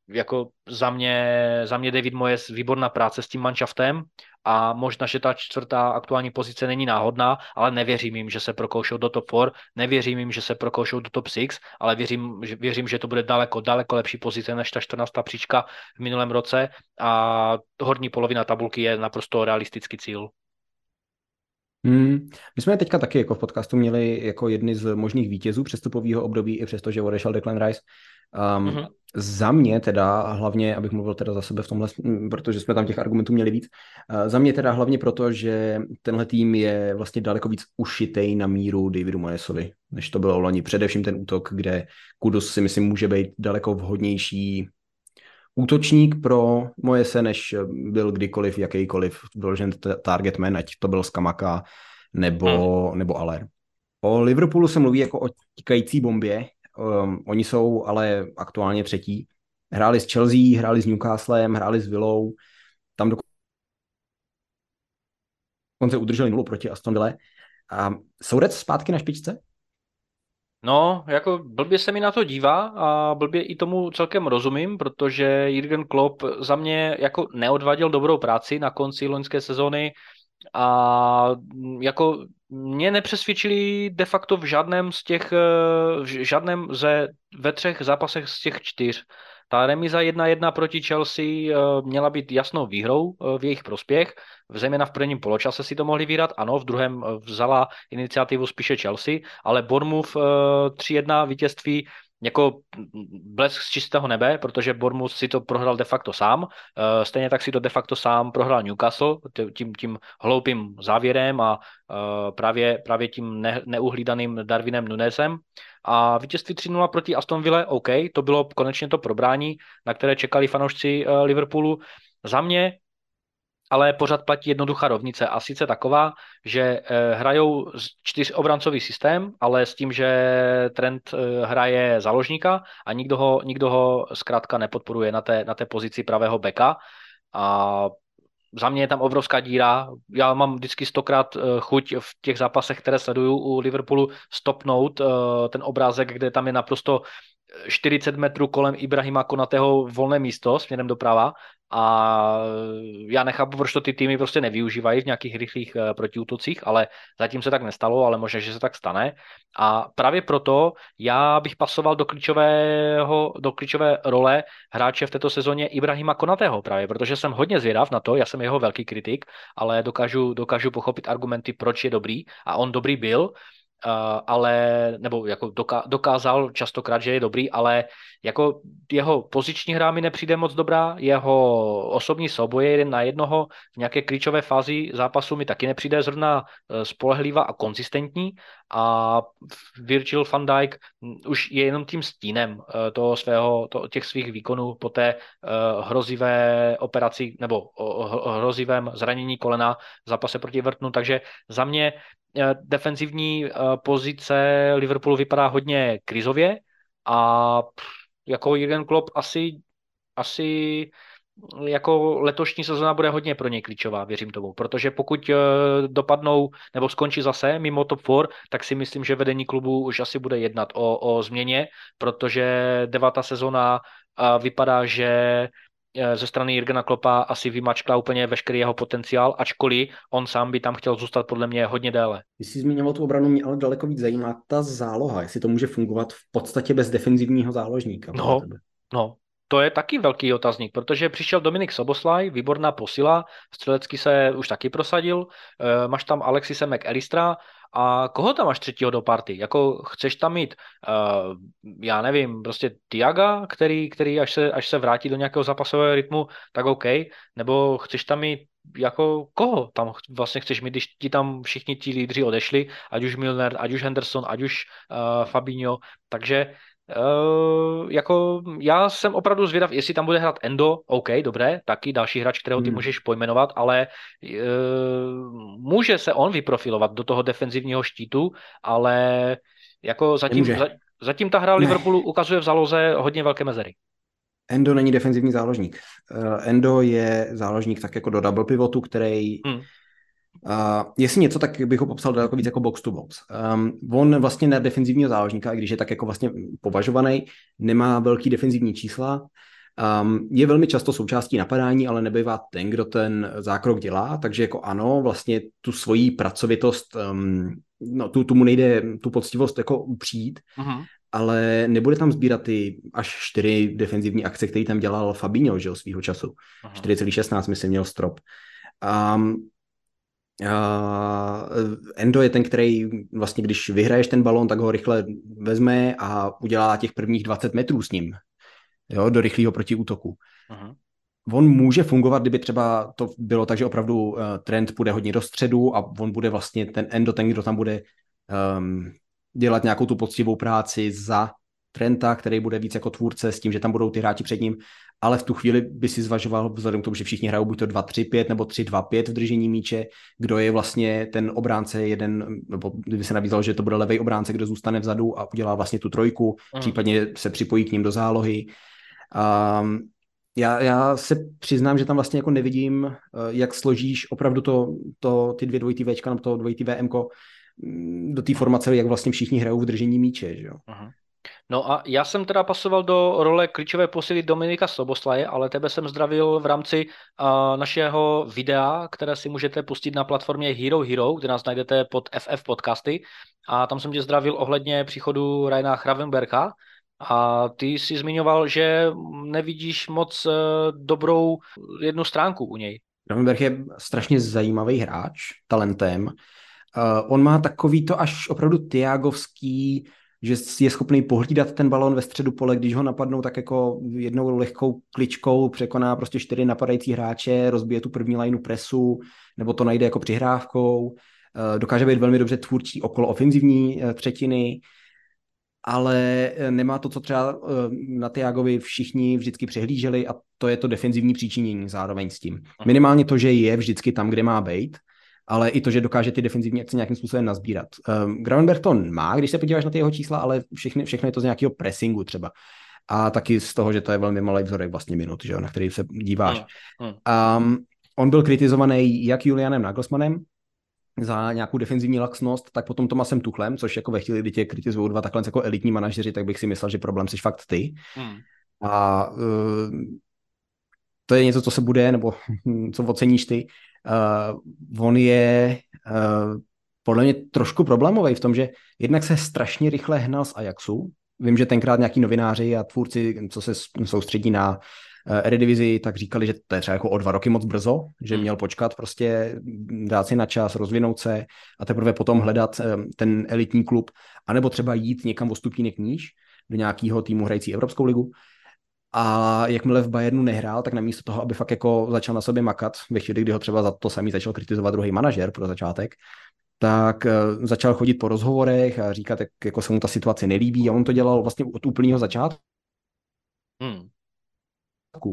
jako za mě David Moyes výborná práce s tím manšaftem a možná, že ta 4. aktuální pozice není náhodná, ale nevěřím jim, že se prokoušou do top 4, nevěřím jim, že se prokoušou do top 6, ale věřím, že to bude daleko lepší pozice než ta 14. příčka v minulém roce, a horní polovina tabulky je naprosto realistický cíl. My jsme teďka taky jako v podcastu měli jako jedny z možných vítězů přestupového období, i přesto, že odešel Declan Rice. Za mě teda hlavně, abych mluvil teda za sebe v tomhle, protože jsme tam těch argumentů měli víc, za mě teda hlavně proto, že tenhle tým je vlastně daleko víc ušitej na míru Davidu Moyesovi, než to bylo loni. Především ten útok, kde Kudus si myslím může být daleko vhodnější útočník pro moje se, než byl kdykoliv, jakýkoliv vložen target man, ať to byl Skamaka nebo Aller. O Liverpoolu se mluví jako o tikající bombě, oni jsou ale aktuálně třetí. Hráli s Chelsea, hráli s Newcastlem, hráli s Villou, tam dokonce udrželi 0 proti Aston Ville. A Soudec zpátky na špičce? No, jako blbě se mi na to dívá a blbě i tomu celkem rozumím, protože Jürgen Klopp za mě jako neodváděl dobrou práci na konci loňské sezony a jako mě nepřesvědčili de facto ve třech zápasech z těch čtyř. Ta remíza 1-1 proti Chelsea měla být jasnou výhrou v jejich prospěch. Zejména v prvním poločase si to mohli vyhrát. Ano, v druhém vzala iniciativu spíše Chelsea, ale Bournemouth 3-1 vítězství jako blesk z čistého nebe, protože Bournemouth si to prohrál de facto sám. Stejně tak si to de facto sám prohrál Newcastle tím hloupým závěrem a právě tím neuhlídaným Darwinem Nunesem. A vítězství 3-0 proti Aston Ville, OK, to bylo konečně to probrání, na které čekali fanoušci Liverpoolu. Za mě ale pořád platí jednoduchá rovnice a sice taková, že hrajou čtyřobrancový systém, ale s tím, že Trent hraje záložníka a nikdo ho zkrátka nepodporuje na té pozici pravého beka. A za mě je tam obrovská díra. Já mám vždycky 100krát chuť v těch zápasech, které sleduju u Liverpoolu, stopnout ten obrázek, kde tam je naprosto 40 metrů kolem Ibrahima Konatého volné místo směrem doprava a já nechápu, proč to ty týmy prostě nevyužívají v nějakých rychlých protiútocích, ale zatím se tak nestalo, ale možná, že se tak stane. A právě proto já bych pasoval do klíčové role hráče v této sezóně Ibrahima Konatého právě, protože jsem hodně zvědav na to, já jsem jeho velký kritik, ale dokážu pochopit argumenty, proč je dobrý a on dobrý byl, dokázal častokrát, že je dobrý, ale jako jeho poziční hra mi nepřijde moc dobrá, jeho osobní souboje jeden na jednoho v nějaké klíčové fázi zápasu mi taky nepřijde zrovna spolehlivá a konzistentní a Virgil van Dijk už je jenom tím stínem těch svých výkonů po té hrozivé operaci nebo hrozivém zranění kolena v zápase proti Evertonu, takže za mě defenzivní pozice Liverpoolu vypadá hodně krizově a jako Jürgen Klopp asi jako letošní sezona bude hodně pro něj klíčová, věřím tomu, protože pokud dopadnou nebo skončí zase mimo top 4, tak si myslím, že vedení klubu už asi bude jednat o změně, protože 9. sezona vypadá, že ze strany Jürgena Kloppa asi vymačkla úplně veškerý jeho potenciál, ačkoliv on sám by tam chtěl zůstat podle mě hodně déle. Když jsi zmiňoval tu obranu, mě ale daleko víc zajímá ta záloha, jestli to může fungovat v podstatě bez defenzivního záložníka. No, to je taky velký otazník, protože přišel Dominik Soboslaj, výborná posila, Střelecký se už taky prosadil, máš tam Alexise McAllistera, a koho tam máš třetího do party? Jako chceš tam mít, já nevím, prostě Tiaga, který až se vrátí do nějakého zápasového rytmu, tak OK, nebo chceš tam mít jako koho tam vlastně chceš mít, když ti tam všichni ti lídři odešli, ať už Milner, ať už Henderson, ať už Fabinho, takže jako já jsem opravdu zvědav, jestli tam bude hrát Endo, OK, dobré, taky další hráč, kterého ty můžeš pojmenovat, ale může se on vyprofilovat do toho defenzivního štítu, ale jako zatím ta hra Liverpoolu ukazuje v záloze hodně velké mezery. Endo není defenzivní záložník. Endo je záložník tak jako do double pivotu, který... jestli něco, tak bych ho popsal daleko víc jako box to box. On vlastně na defenzivního záložníka, i když je tak jako vlastně považovaný, nemá velký defenzivní čísla, je velmi často součástí napadání, ale nebývá ten, kdo ten zákrok dělá, takže jako ano, vlastně tu svoji pracovitost, tu mu nejde tu poctivost jako upřít, ale nebude tam sbírat ty až 4 defenzivní akce, který tam dělal Fabinho, že jo, svýho času. 4,16 myslím měl strop. Endo je ten, který vlastně, když vyhraješ ten balón, tak ho rychle vezme a udělá těch prvních 20 metrů s ním, jo, do rychlého protiútoku. On může fungovat, kdyby třeba to bylo tak, že opravdu Trent půjde hodně do středu a on bude vlastně ten Endo, ten, kdo tam bude dělat nějakou tu poctivou práci za Trenta, který bude víc jako tvůrce s tím, že tam budou ty hráči před ním ale v tu chvíli by si zvažoval, vzhledem k tomu, že všichni hrajou buď to 2-3-5 nebo 3-2-5 v držení míče, kdo je vlastně ten obránce jeden, nebo kdyby se nabízalo, že to bude levej obránce, kdo zůstane vzadu a udělá vlastně tu trojku, případně se připojí k ním do zálohy. Já se přiznám, že tam vlastně jako nevidím, jak složíš opravdu ty dvě dvojitý Včka nebo to dvojitý VMko do té formace, jak vlastně všichni hrajou v držení míče, že jo? Aha. No a já jsem teda pasoval do role klíčové posily Dominika Soboslaje, ale tebe jsem zdravil v rámci našeho videa, které si můžete pustit na platformě Hero Hero, kde nás najdete pod FF podcasty, a tam jsem tě zdravil ohledně příchodu Raina Hravenberka. A ty jsi zmiňoval, že nevidíš moc dobrou jednu stránku u něj. Hravenberg je strašně zajímavý hráč, talentem. On má takový to až opravdu Tiagovský, že je schopný pohlídat ten balón ve středu pole, když ho napadnou, tak jako jednou lehkou kličkou překoná prostě 4 napadající hráče, rozbije tu první lineu presu, nebo to najde jako přihrávkou. Dokáže být velmi dobře tvůrčí okolo ofenzivní třetiny, ale nemá to, co třeba na Thiagovi všichni vždycky přehlíželi, a to je to defenzivní příčinění zároveň s tím. Minimálně to, že je vždycky tam, kde má být, ale i to, že dokáže ty defenzivní akce nějakým způsobem nazbírat. Gravenberg to má, když se podíváš na ty jeho čísla, ale všechno je to z nějakého pressingu třeba. A taky z toho, že to je velmi malý vzorek vlastně minut, že jo, na který se díváš. On byl kritizovaný jak Julianem Nagelsmannem za nějakou defenzivní laxnost, tak potom Tomasem Tuchlem, což jako ve chvíli, kdy tě kritizují dva takhle jako elitní manažeři, tak bych si myslel, že problém jsi fakt ty. A to je něco, co se bude, nebo co oceníš ty. On je podle mě trošku problémový v tom, že jednak se strašně rychle hnal z Ajaxu. Vím, že tenkrát nějaký novináři a tvůrci, co se soustředí na Eredivizi, tak říkali, že to je třeba jako o 2 roky moc brzo, že měl počkat prostě, dát si na čas, rozvinout se a teprve potom hledat ten elitní klub, anebo třeba jít někam o stupínek níž do nějakého týmu hrající Evropskou ligu. A jakmile v Bayernu nehrál, tak namísto toho, aby fakt jako začal na sobě makat, ve chvíli, kdy ho třeba za to samý začal kritizovat druhý manažer pro začátek, tak začal chodit po rozhovorech a říkat, jak jako se mu ta situace nelíbí, a on to dělal vlastně od úplného začátku,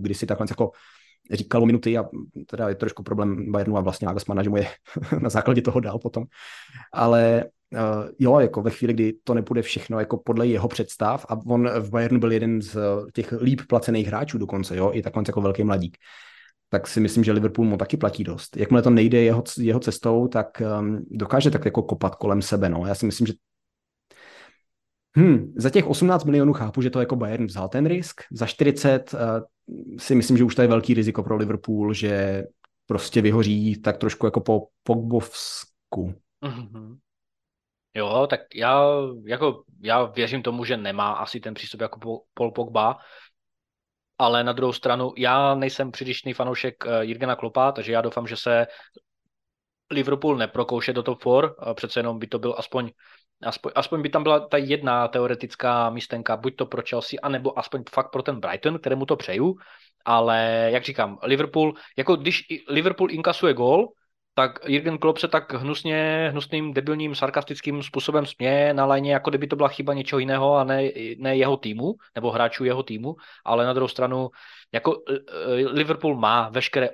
kdy si takhle jako říkalo minuty, a teda je trošku problém Bayernu a vlastně Nagelsmanna, že mu je na základě toho dál potom. Ale jo, jako ve chvíli, kdy to nepůjde všechno jako podle jeho představ, a on v Bayernu byl jeden z těch líp placených hráčů dokonce, jo, i takhle jako velký mladík, tak si myslím, že Liverpool mu taky platí dost. Jakmile to nejde jeho cestou, tak dokáže tak jako kopat kolem sebe, no. Já si myslím, že za těch 18 milionů chápu, že to jako Bayern vzal ten risk, za 40 si myslím, že už to je velký riziko pro Liverpool, že prostě vyhoří tak trošku jako po Pogbovsku. Mm-hmm. Jo, tak já věřím tomu, že nemá asi ten přístup jako Paul Pogba, ale na druhou stranu já nejsem přílišný fanoušek Jurgena Kloppa, takže já doufám, že se Liverpool neprokouše do top 4, přece jenom by to byl aspoň by tam byla ta jedna teoretická místenka, buď to pro Chelsea, anebo aspoň fakt pro ten Brighton, kterému to přeju, ale jak říkám, Liverpool, jako když Liverpool inkasuje gól, tak Jurgen Klopp se tak hnusným, debilním, sarkastickým způsobem směje na lajně, jako kdyby to byla chyba něčeho jiného a ne jeho týmu, nebo hráčů jeho týmu, ale na druhou stranu, jako Liverpool má veškeré,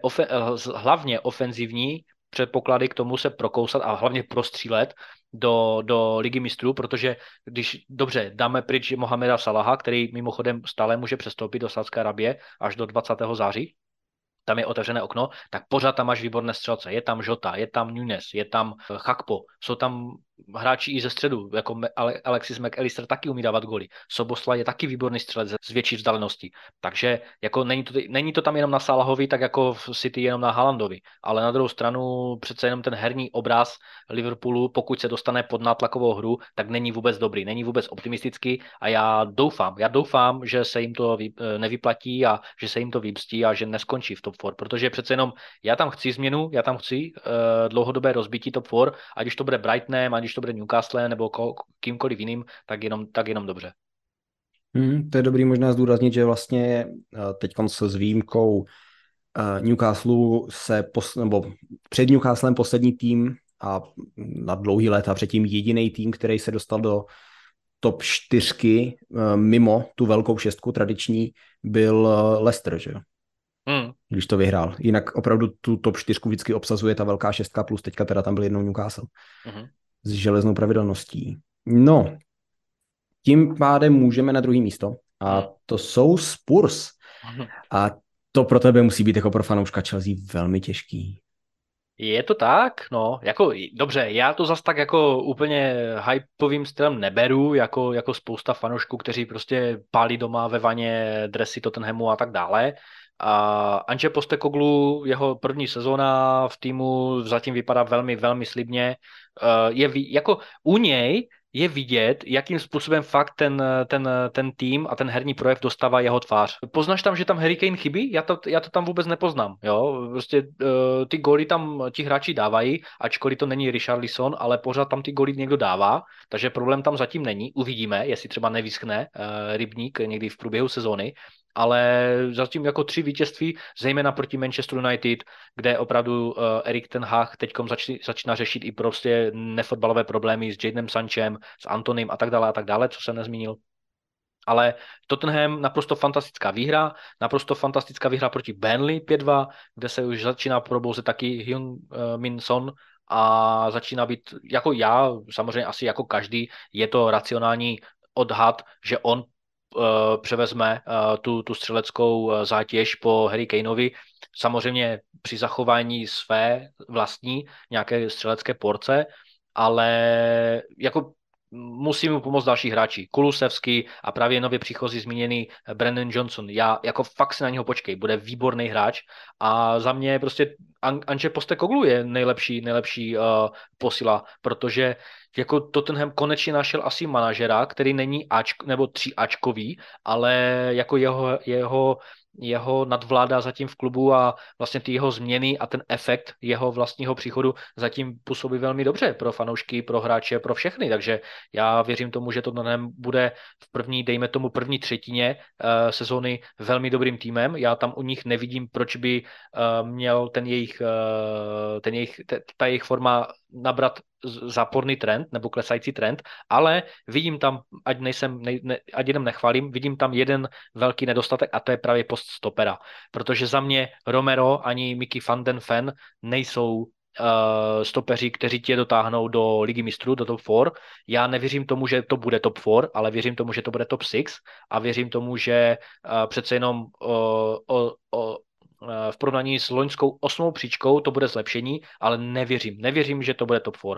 hlavně ofenzivní předpoklady k tomu se prokousat a hlavně prostřílet do Ligy mistrů, protože když dobře dáme pryč Mohameda Salaha, který mimochodem stále může přestoupit do Saudské Arabie až do 20. září, tam je otevřené okno, tak pořád tam máš výborné střelce. Je tam Jota, je tam Nunes, je tam Chakpo, jsou tam hráči i ze středu, jako Alexis McAllister taky umí dávat góly. Soboslaj je taky výborný střelec z větší vzdálenosti. Takže jako není to tam jenom na Salahovi, tak jako v City jenom na Haalandovi. Ale na druhou stranu přece jenom ten herní obraz Liverpoolu, pokud se dostane pod nátlakovou hru, tak není vůbec dobrý, není vůbec optimistický, a já doufám, že se jim to nevyplatí a že se jim to vymstí a že neskončí v top 4, protože přece jenom já tam chci změnu, já tam chci dlouhodobé rozbití top 4, ať už to bude Brightonem, když to bude Newcastle nebo kýmkoliv jiným, tak jenom dobře. To je dobrý možná zdůraznit, že vlastně teď s výjimkou Newcastleu před Newcastlem poslední tým a na dlouhý léta předtím jediný tým, který se dostal do top 4 mimo tu velkou šestku tradiční byl Leicester, že jo? Mm. Když to vyhrál. Jinak opravdu tu top 4 vždycky obsazuje ta velká šestka plus teďka teda tam byl jednou Newcastle. Mm-hmm. S železnou pravidelností. No, tím pádem můžeme na druhý místo a to jsou Spurs. A to pro tebe musí být jako pro fanouška Chelsea velmi těžký. Je to tak, no, jako dobře, já to zas tak jako úplně hypovým stylem neberu, jako spousta fanoušků, kteří prostě pálí doma ve vaně dresy Tottenhamu a tak dále. A Anže Postecoglou, jeho první sezóna v týmu zatím vypadá velmi, velmi slibně. Jako u něj je vidět, jakým způsobem fakt ten tým a ten herní projev dostává jeho tvář. Poznáš tam, že tam Harry Kane chybí? Já to tam vůbec nepoznám. Jo? Prostě ty góly tam ti hráči dávají, ačkoliv to není Richarlison, ale pořád tam ty góly někdo dává, takže problém tam zatím není. Uvidíme, jestli třeba nevyschne rybník někdy v průběhu sezóny, ale zatím jako 3 vítězství, zejména proti Manchesteru United, kde opravdu Erik ten Hag teďkom začíná řešit i prostě nefotbalové problémy s Jadem Sančem, s Antonym a tak dále, co se nezmínil. Ale Tottenham naprosto fantastická výhra proti Burnley 5-2, kde se už začíná probouzet taky Heung-min Son a začíná být, jako já, samozřejmě asi jako každý, je to racionální odhad, že on převezme tu střeleckou zátěž po Harry Kaneovi. Samozřejmě při zachování své vlastní nějaké střelecké porce, ale jako musí mu pomoct další hráči. Kulusevský a právě nově příchozí zmíněný Brandon Johnson. Já jako fakt si na něho počkej, bude výborný hráč a za mě prostě Anže Postecoglou je nejlepší posila, protože jako Tottenham konečně našel asi manažera, který není nebo 3Ačkový, ale jako jeho nadvláda zatím v klubu a vlastně ty jeho změny a ten efekt jeho vlastního příchodu zatím působí velmi dobře pro fanoušky, pro hráče, pro všechny, takže já věřím tomu, že Tottenham bude v první třetině sezóny velmi dobrým týmem. Já tam u nich nevidím, proč by měl ta jejich forma nabrat záporný trend nebo klesající trend, ale vidím tam, ať jenom nechvalím, vidím tam jeden velký nedostatek a to je právě post stopera, protože za mě Romero ani Mickey van den Ven nejsou stopeři, kteří tě dotáhnou do Ligy mistrů, do top 4. Já nevěřím tomu, že to bude top 4, ale věřím tomu, že to bude top 6 a věřím tomu, že přece jenom v porovnání s loňskou 8. příčkou to bude zlepšení, ale nevěřím, že to bude top 4.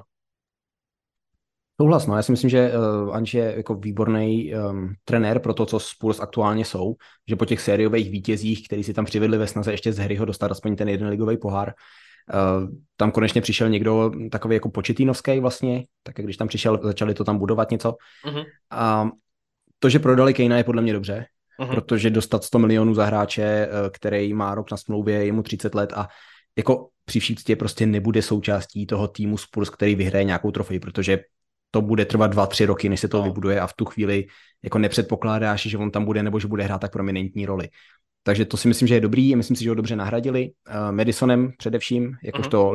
Souhlasno, já si myslím, že Anže je jako výborný trenér pro to, co Spurs aktuálně jsou, že po těch sériových vítězích, který si tam přivedli ve snaze ještě z Harryho dostat aspoň ten jeden ligový pohár, tam konečně přišel někdo takový jako početínovský vlastně, tak když tam přišel, začali to tam budovat něco. Uh-huh. A to, že prodali Kanea, je podle mě dobře, uh-huh. Protože dostat 100 milionů za hráče, který má rok na smlouvě, je mu 30 let a jako při vší prostě nebude součástí toho týmu Spurs, který vyhraje nějakou trofej, protože to bude trvat 2-3 roky, než se to vybuduje a v tu chvíli jako nepředpokládáš, že on tam bude nebo že bude hrát tak prominentní roli. Takže to si myslím, že je dobrý, myslím si, že ho dobře nahradili Madisonem především, jakožto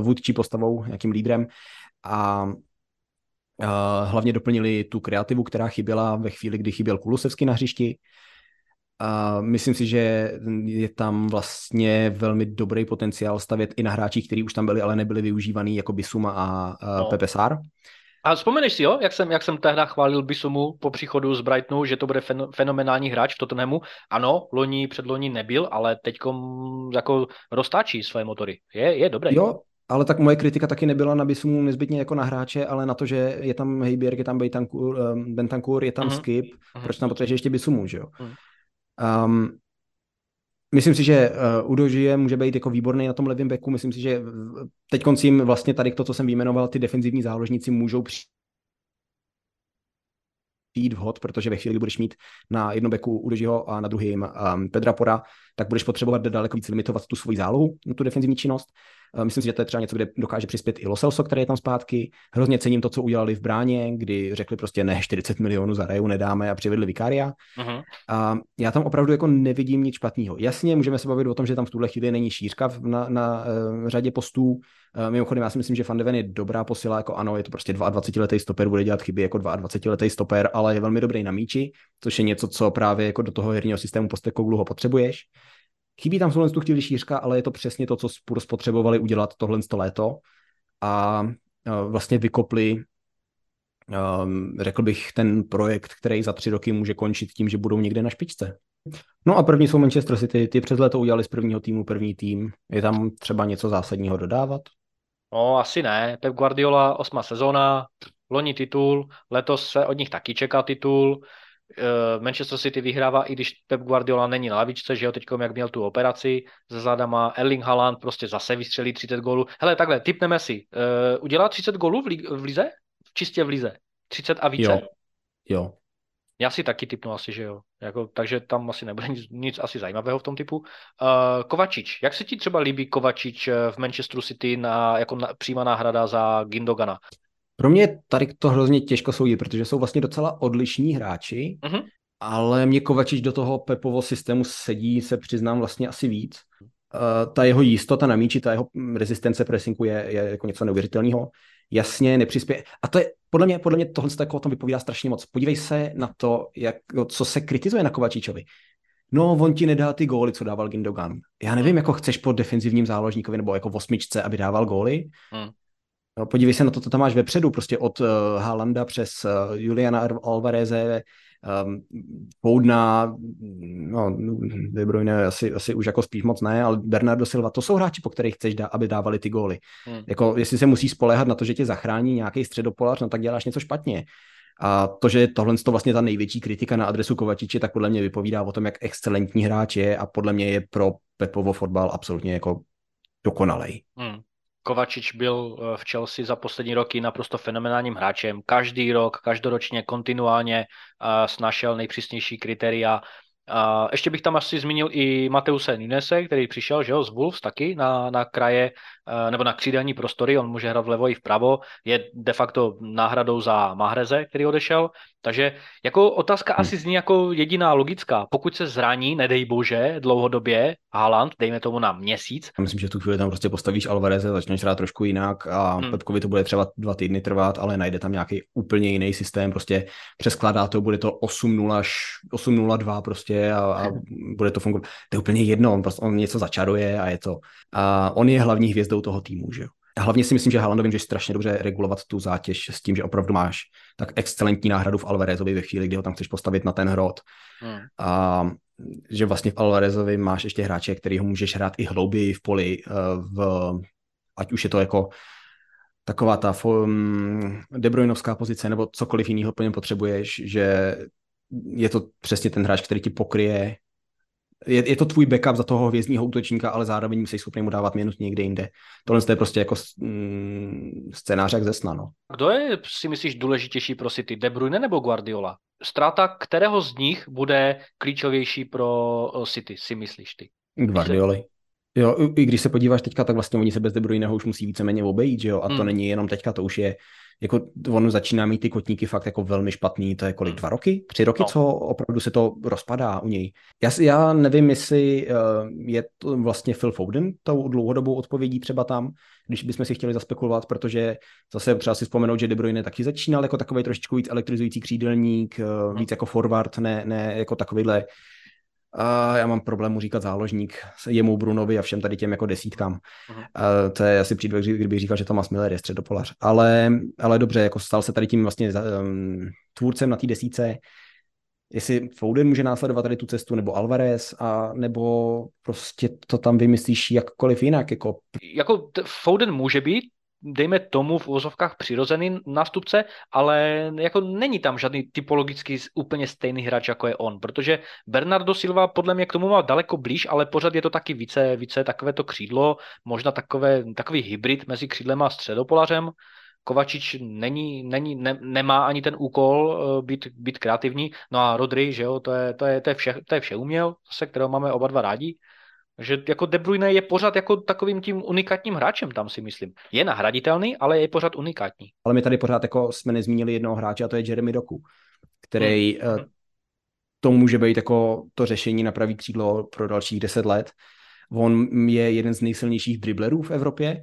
vůdčí postavou, nějakým lídrem a hlavně doplnili tu kreativu, která chyběla ve chvíli, kdy chyběl Kulusevský na hřišti. Myslím si, že je tam vlastně velmi dobrý potenciál stavět i na hráčích, kteří už tam byli, ale nebyli využívaný, jako Bissouma a Pepe Sar. A vzpomeneš si, jo, jak jsem tehdy chválil Bissumu po příchodu z Brightonu, že to bude fenomenální hráč v Tottenhamu. Ano, předloni nebyl, ale teďkom jako roztáčí své motory. Je dobré. Jo, ale tak moje kritika taky nebyla na Bissumu nezbytně jako na hráče, ale na to, že je tam Højbjerg, je tam Bentancur, je tam Skip. Mm-hmm. Proč tam potřebuješ ještě Bissumu, že jo? Mm. Myslím si, že Udo Žije může být jako výborný na tom levém beku. Myslím si, že teď koncím vlastně tady to, co jsem vyjmenoval, ty defenzivní záložníci můžou přijít vhod, protože ve chvíli, kdy budeš mít na jednom beku Udo Žiho a na druhém Pedra Pora, tak budeš potřebovat daleko víc limitovat tu svoji zálohu, tu defenzivní činnost. Myslím si, že to je třeba něco, kde dokáže přispět i Lo Celso, který je tam zpátky. Hrozně cením to, co udělali v bráně, kdy řekli prostě ne, 40 milionů za Reju nedáme a přivedli Vicaria. Uh-huh. A já tam opravdu jako nevidím nic špatného. Jasně, můžeme se bavit o tom, že tam v tuhle chvíli není šířka na řadě postů. Mimochodem, já si myslím, že Van de Ven je dobrá posila, jako ano, je to prostě 22letý stoper, bude dělat chyby jako 22letý stoper, ale je velmi dobrý na míči, což je něco, co právě jako do toho herního systému Postecoglou ho potřebuješ. Chybí tam v tu chvíli šířka, ale je to přesně to, co Spurs potřebovali udělat tohle léto a vlastně vykopli, řekl bych, ten projekt, který za 3 roky může končit tím, že budou někde na špičce. No a první jsou Manchester City, ty přes léto udělali z prvního týmu první tým. Je tam třeba něco zásadního dodávat? No asi ne, Pep Guardiola 8. sezóna, loni titul, letos se od nich taky čeká titul. Manchester City vyhrává, i když Pep Guardiola není na lavičce, že jo, teďkom jak měl tu operaci ze zádama, Erling Haaland prostě zase vystřelí 30 gólů. Hele, takhle, tipneme si, udělá 30 gólů v lize? Čistě v lize. 30 a více? Jo. Já si taky tipnu asi, že jo. Jako, takže tam asi nebude nic asi zajímavého v tom typu. Kovačič. Jak se ti třeba líbí Kovačič v Manchesteru City jako přímá náhrada za Gündogana? Pro mě tady to hrozně těžko soudí, protože jsou vlastně docela odlišní hráči, uh-huh. Ale mě Kovačič do toho Pepovo systému sedí, se přiznám vlastně asi víc. Ta jeho jistota na míči, ta jeho rezistence pressingu je jako něco neuvěřitelného. Jasně, nepřispěje. A to je, podle mě tohle se o tom vypovídá strašně moc. Podívej se na to, co se kritizuje na Kovačičovi. No, on ti nedá ty góly, co dával Gündogan. Já nevím, jako chceš po defenzivním záložníkovi nebo jako v osmičce, aby dával góly. No, podívej se na to, co tam máš vepředu, prostě od Haalanda přes Juliana Alvareze, Poudna, no, De Bruyne asi už jako spíš moc ne, ale Bernardo Silva, to jsou hráči, po kterých chceš, aby dávali ty góly. Jako, jestli se musí spoléhat na to, že tě zachrání nějaký středopolař, no tak děláš něco špatně. A to, že tohle je vlastně ta největší kritika na adresu Kovačiče, tak podle mě vypovídá o tom, jak excelentní hráč je a podle mě je pro Pepovo fotbal absolutně jako dokonalej. Kovačič byl v Chelsea za poslední roky naprosto fenomenálním hráčem. Každý rok, každoročně, kontinuálně snašel nejpřísnější kritéria. Ještě bych tam asi zmínil i Mateuse Nunese, který přišel, že jo, z Wolves taky na kraje, nebo na křídelní prostory, on může hrát vlevo i vpravo, je de facto náhradou za Mahreze, který odešel, takže jako otázka asi zní jako jediná logická, pokud se zraní, nedej bože, dlouhodobě Haaland, dejme tomu na měsíc. Já myslím, že tu chvíli tam prostě postavíš Alvareze, začneš hrát trošku jinak a Pepkovi to bude třeba 2 týdny trvat, ale najde tam nějaký úplně jiný systém, prostě přeskládá to, bude to 8-0-2 prostě a bude to fungovat. To je úplně jedno, on něco začaruje a je to. A on je hlavní hvězdou toho týmu, že jo. A hlavně si myslím, že Haalandovi můžeš strašně dobře regulovat tu zátěž s tím, že opravdu máš tak excelentní náhradu v Alvarezovi ve chvíli, kdy ho tam chceš postavit na ten hrot. A že vlastně v Alvarezovi máš ještě hráče, kterýho můžeš hrát i hlouběji v poli, ať už je to jako taková ta De Bruynovská pozice nebo cokoliv jiného po něm potřebuješ, že je to přesně ten hráč, který ti pokryje. Je to tvůj backup za toho hvězdního útočníka, ale zároveň musíš schopný mu dávat minut někde jinde. Tohle je prostě jako scénář jak ze sna, no. Kdo je, si myslíš, důležitější pro City, De Bruyne nebo Guardiola? Ztráta kterého z nich bude klíčovější pro City, si myslíš ty? Guardioly. Jo, i když se podíváš teďka, tak vlastně oni se bez De Bruyneho už musí víceméně obejít, že jo? A to není jenom teďka, to už je jako on začíná mít ty kotníky fakt jako velmi špatný, to je kolik, 2 roky, 3 roky, co opravdu se to rozpadá u něj. Já nevím, jestli je to vlastně Phil Foden tou dlouhodobou odpovědí třeba tam, když bychom si chtěli zaspekulovat, protože zase třeba si vzpomenout, že De Bruyne taky začínal jako takovej trošičku víc elektrizující křídelník, víc jako forward, ne jako takovýhle. Já mám problém mu říkat záložník jemu Brunovi a všem tady těm jako desítkám. To je asi příběh, kdybych říkal, že Thomas Müller je středopolař. Ale dobře, jako stal se tady tím vlastně tvůrcem na té desítce. Jestli Foden může následovat tady tu cestu, nebo Alvarez, a nebo prostě to tam vymyslíš jakkoliv jinak. Jako Foden může být, dejme tomu, v uvozovkách přirozený nástupce, ale jako není tam žádný typologicky úplně stejný hráč, jako je on, protože Bernardo Silva podle mě k tomu má daleko blíž, ale pořád je to taky více takové to křídlo, možná takový hybrid mezi křídlem a středopolařem. Kovačič nemá ani ten úkol být kreativní, no a Rodri, že jo, to je vše uměl, zase, kterého máme oba dva rádi. Takže jako De Bruyne je pořád jako takovým tím unikátním hráčem, tam si myslím. Je nahraditelný, ale je pořád unikátní. Ale my tady pořád jako jsme nezmínili jednoho hráče, a to je Jeremy Doku, který to může být jako to řešení na pravý křídlo pro dalších 10 let. On je jeden z nejsilnějších driblerů v Evropě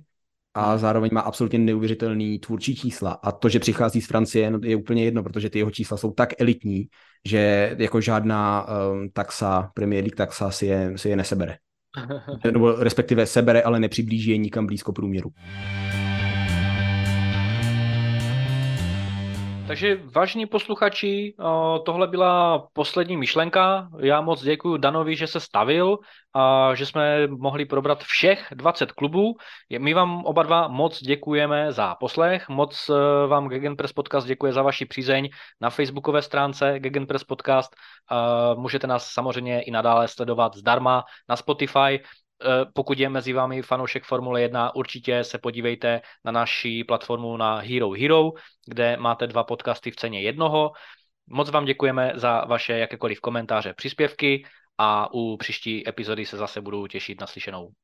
a zároveň má absolutně neuvěřitelný tvůrčí čísla. A to, že přichází z Francie, no, je úplně jedno, protože ty jeho čísla jsou tak elitní, že jako žádná taxa, Premier League taxa si je nesebere. Nebo respektive sebere, ale nepřiblíží je nikam blízko průměru. Takže vážní posluchači, tohle byla poslední myšlenka. Já moc děkuji Danovi, že se stavil a že jsme mohli probrat všech 20 klubů. My vám oba dva moc děkujeme za poslech, moc vám Gegenpress Podcast děkuje za vaši přízeň na facebookové stránce Gegenpress Podcast. Můžete nás samozřejmě i nadále sledovat zdarma na Spotify. Pokud je mezi vámi fanoušek Formule 1, určitě se podívejte na naši platformu na Hero Hero, kde máte 2 podcasty v ceně jednoho. Moc vám děkujeme za vaše jakékoliv komentáře, příspěvky a u příští epizody se zase budu těšit na slyšenou.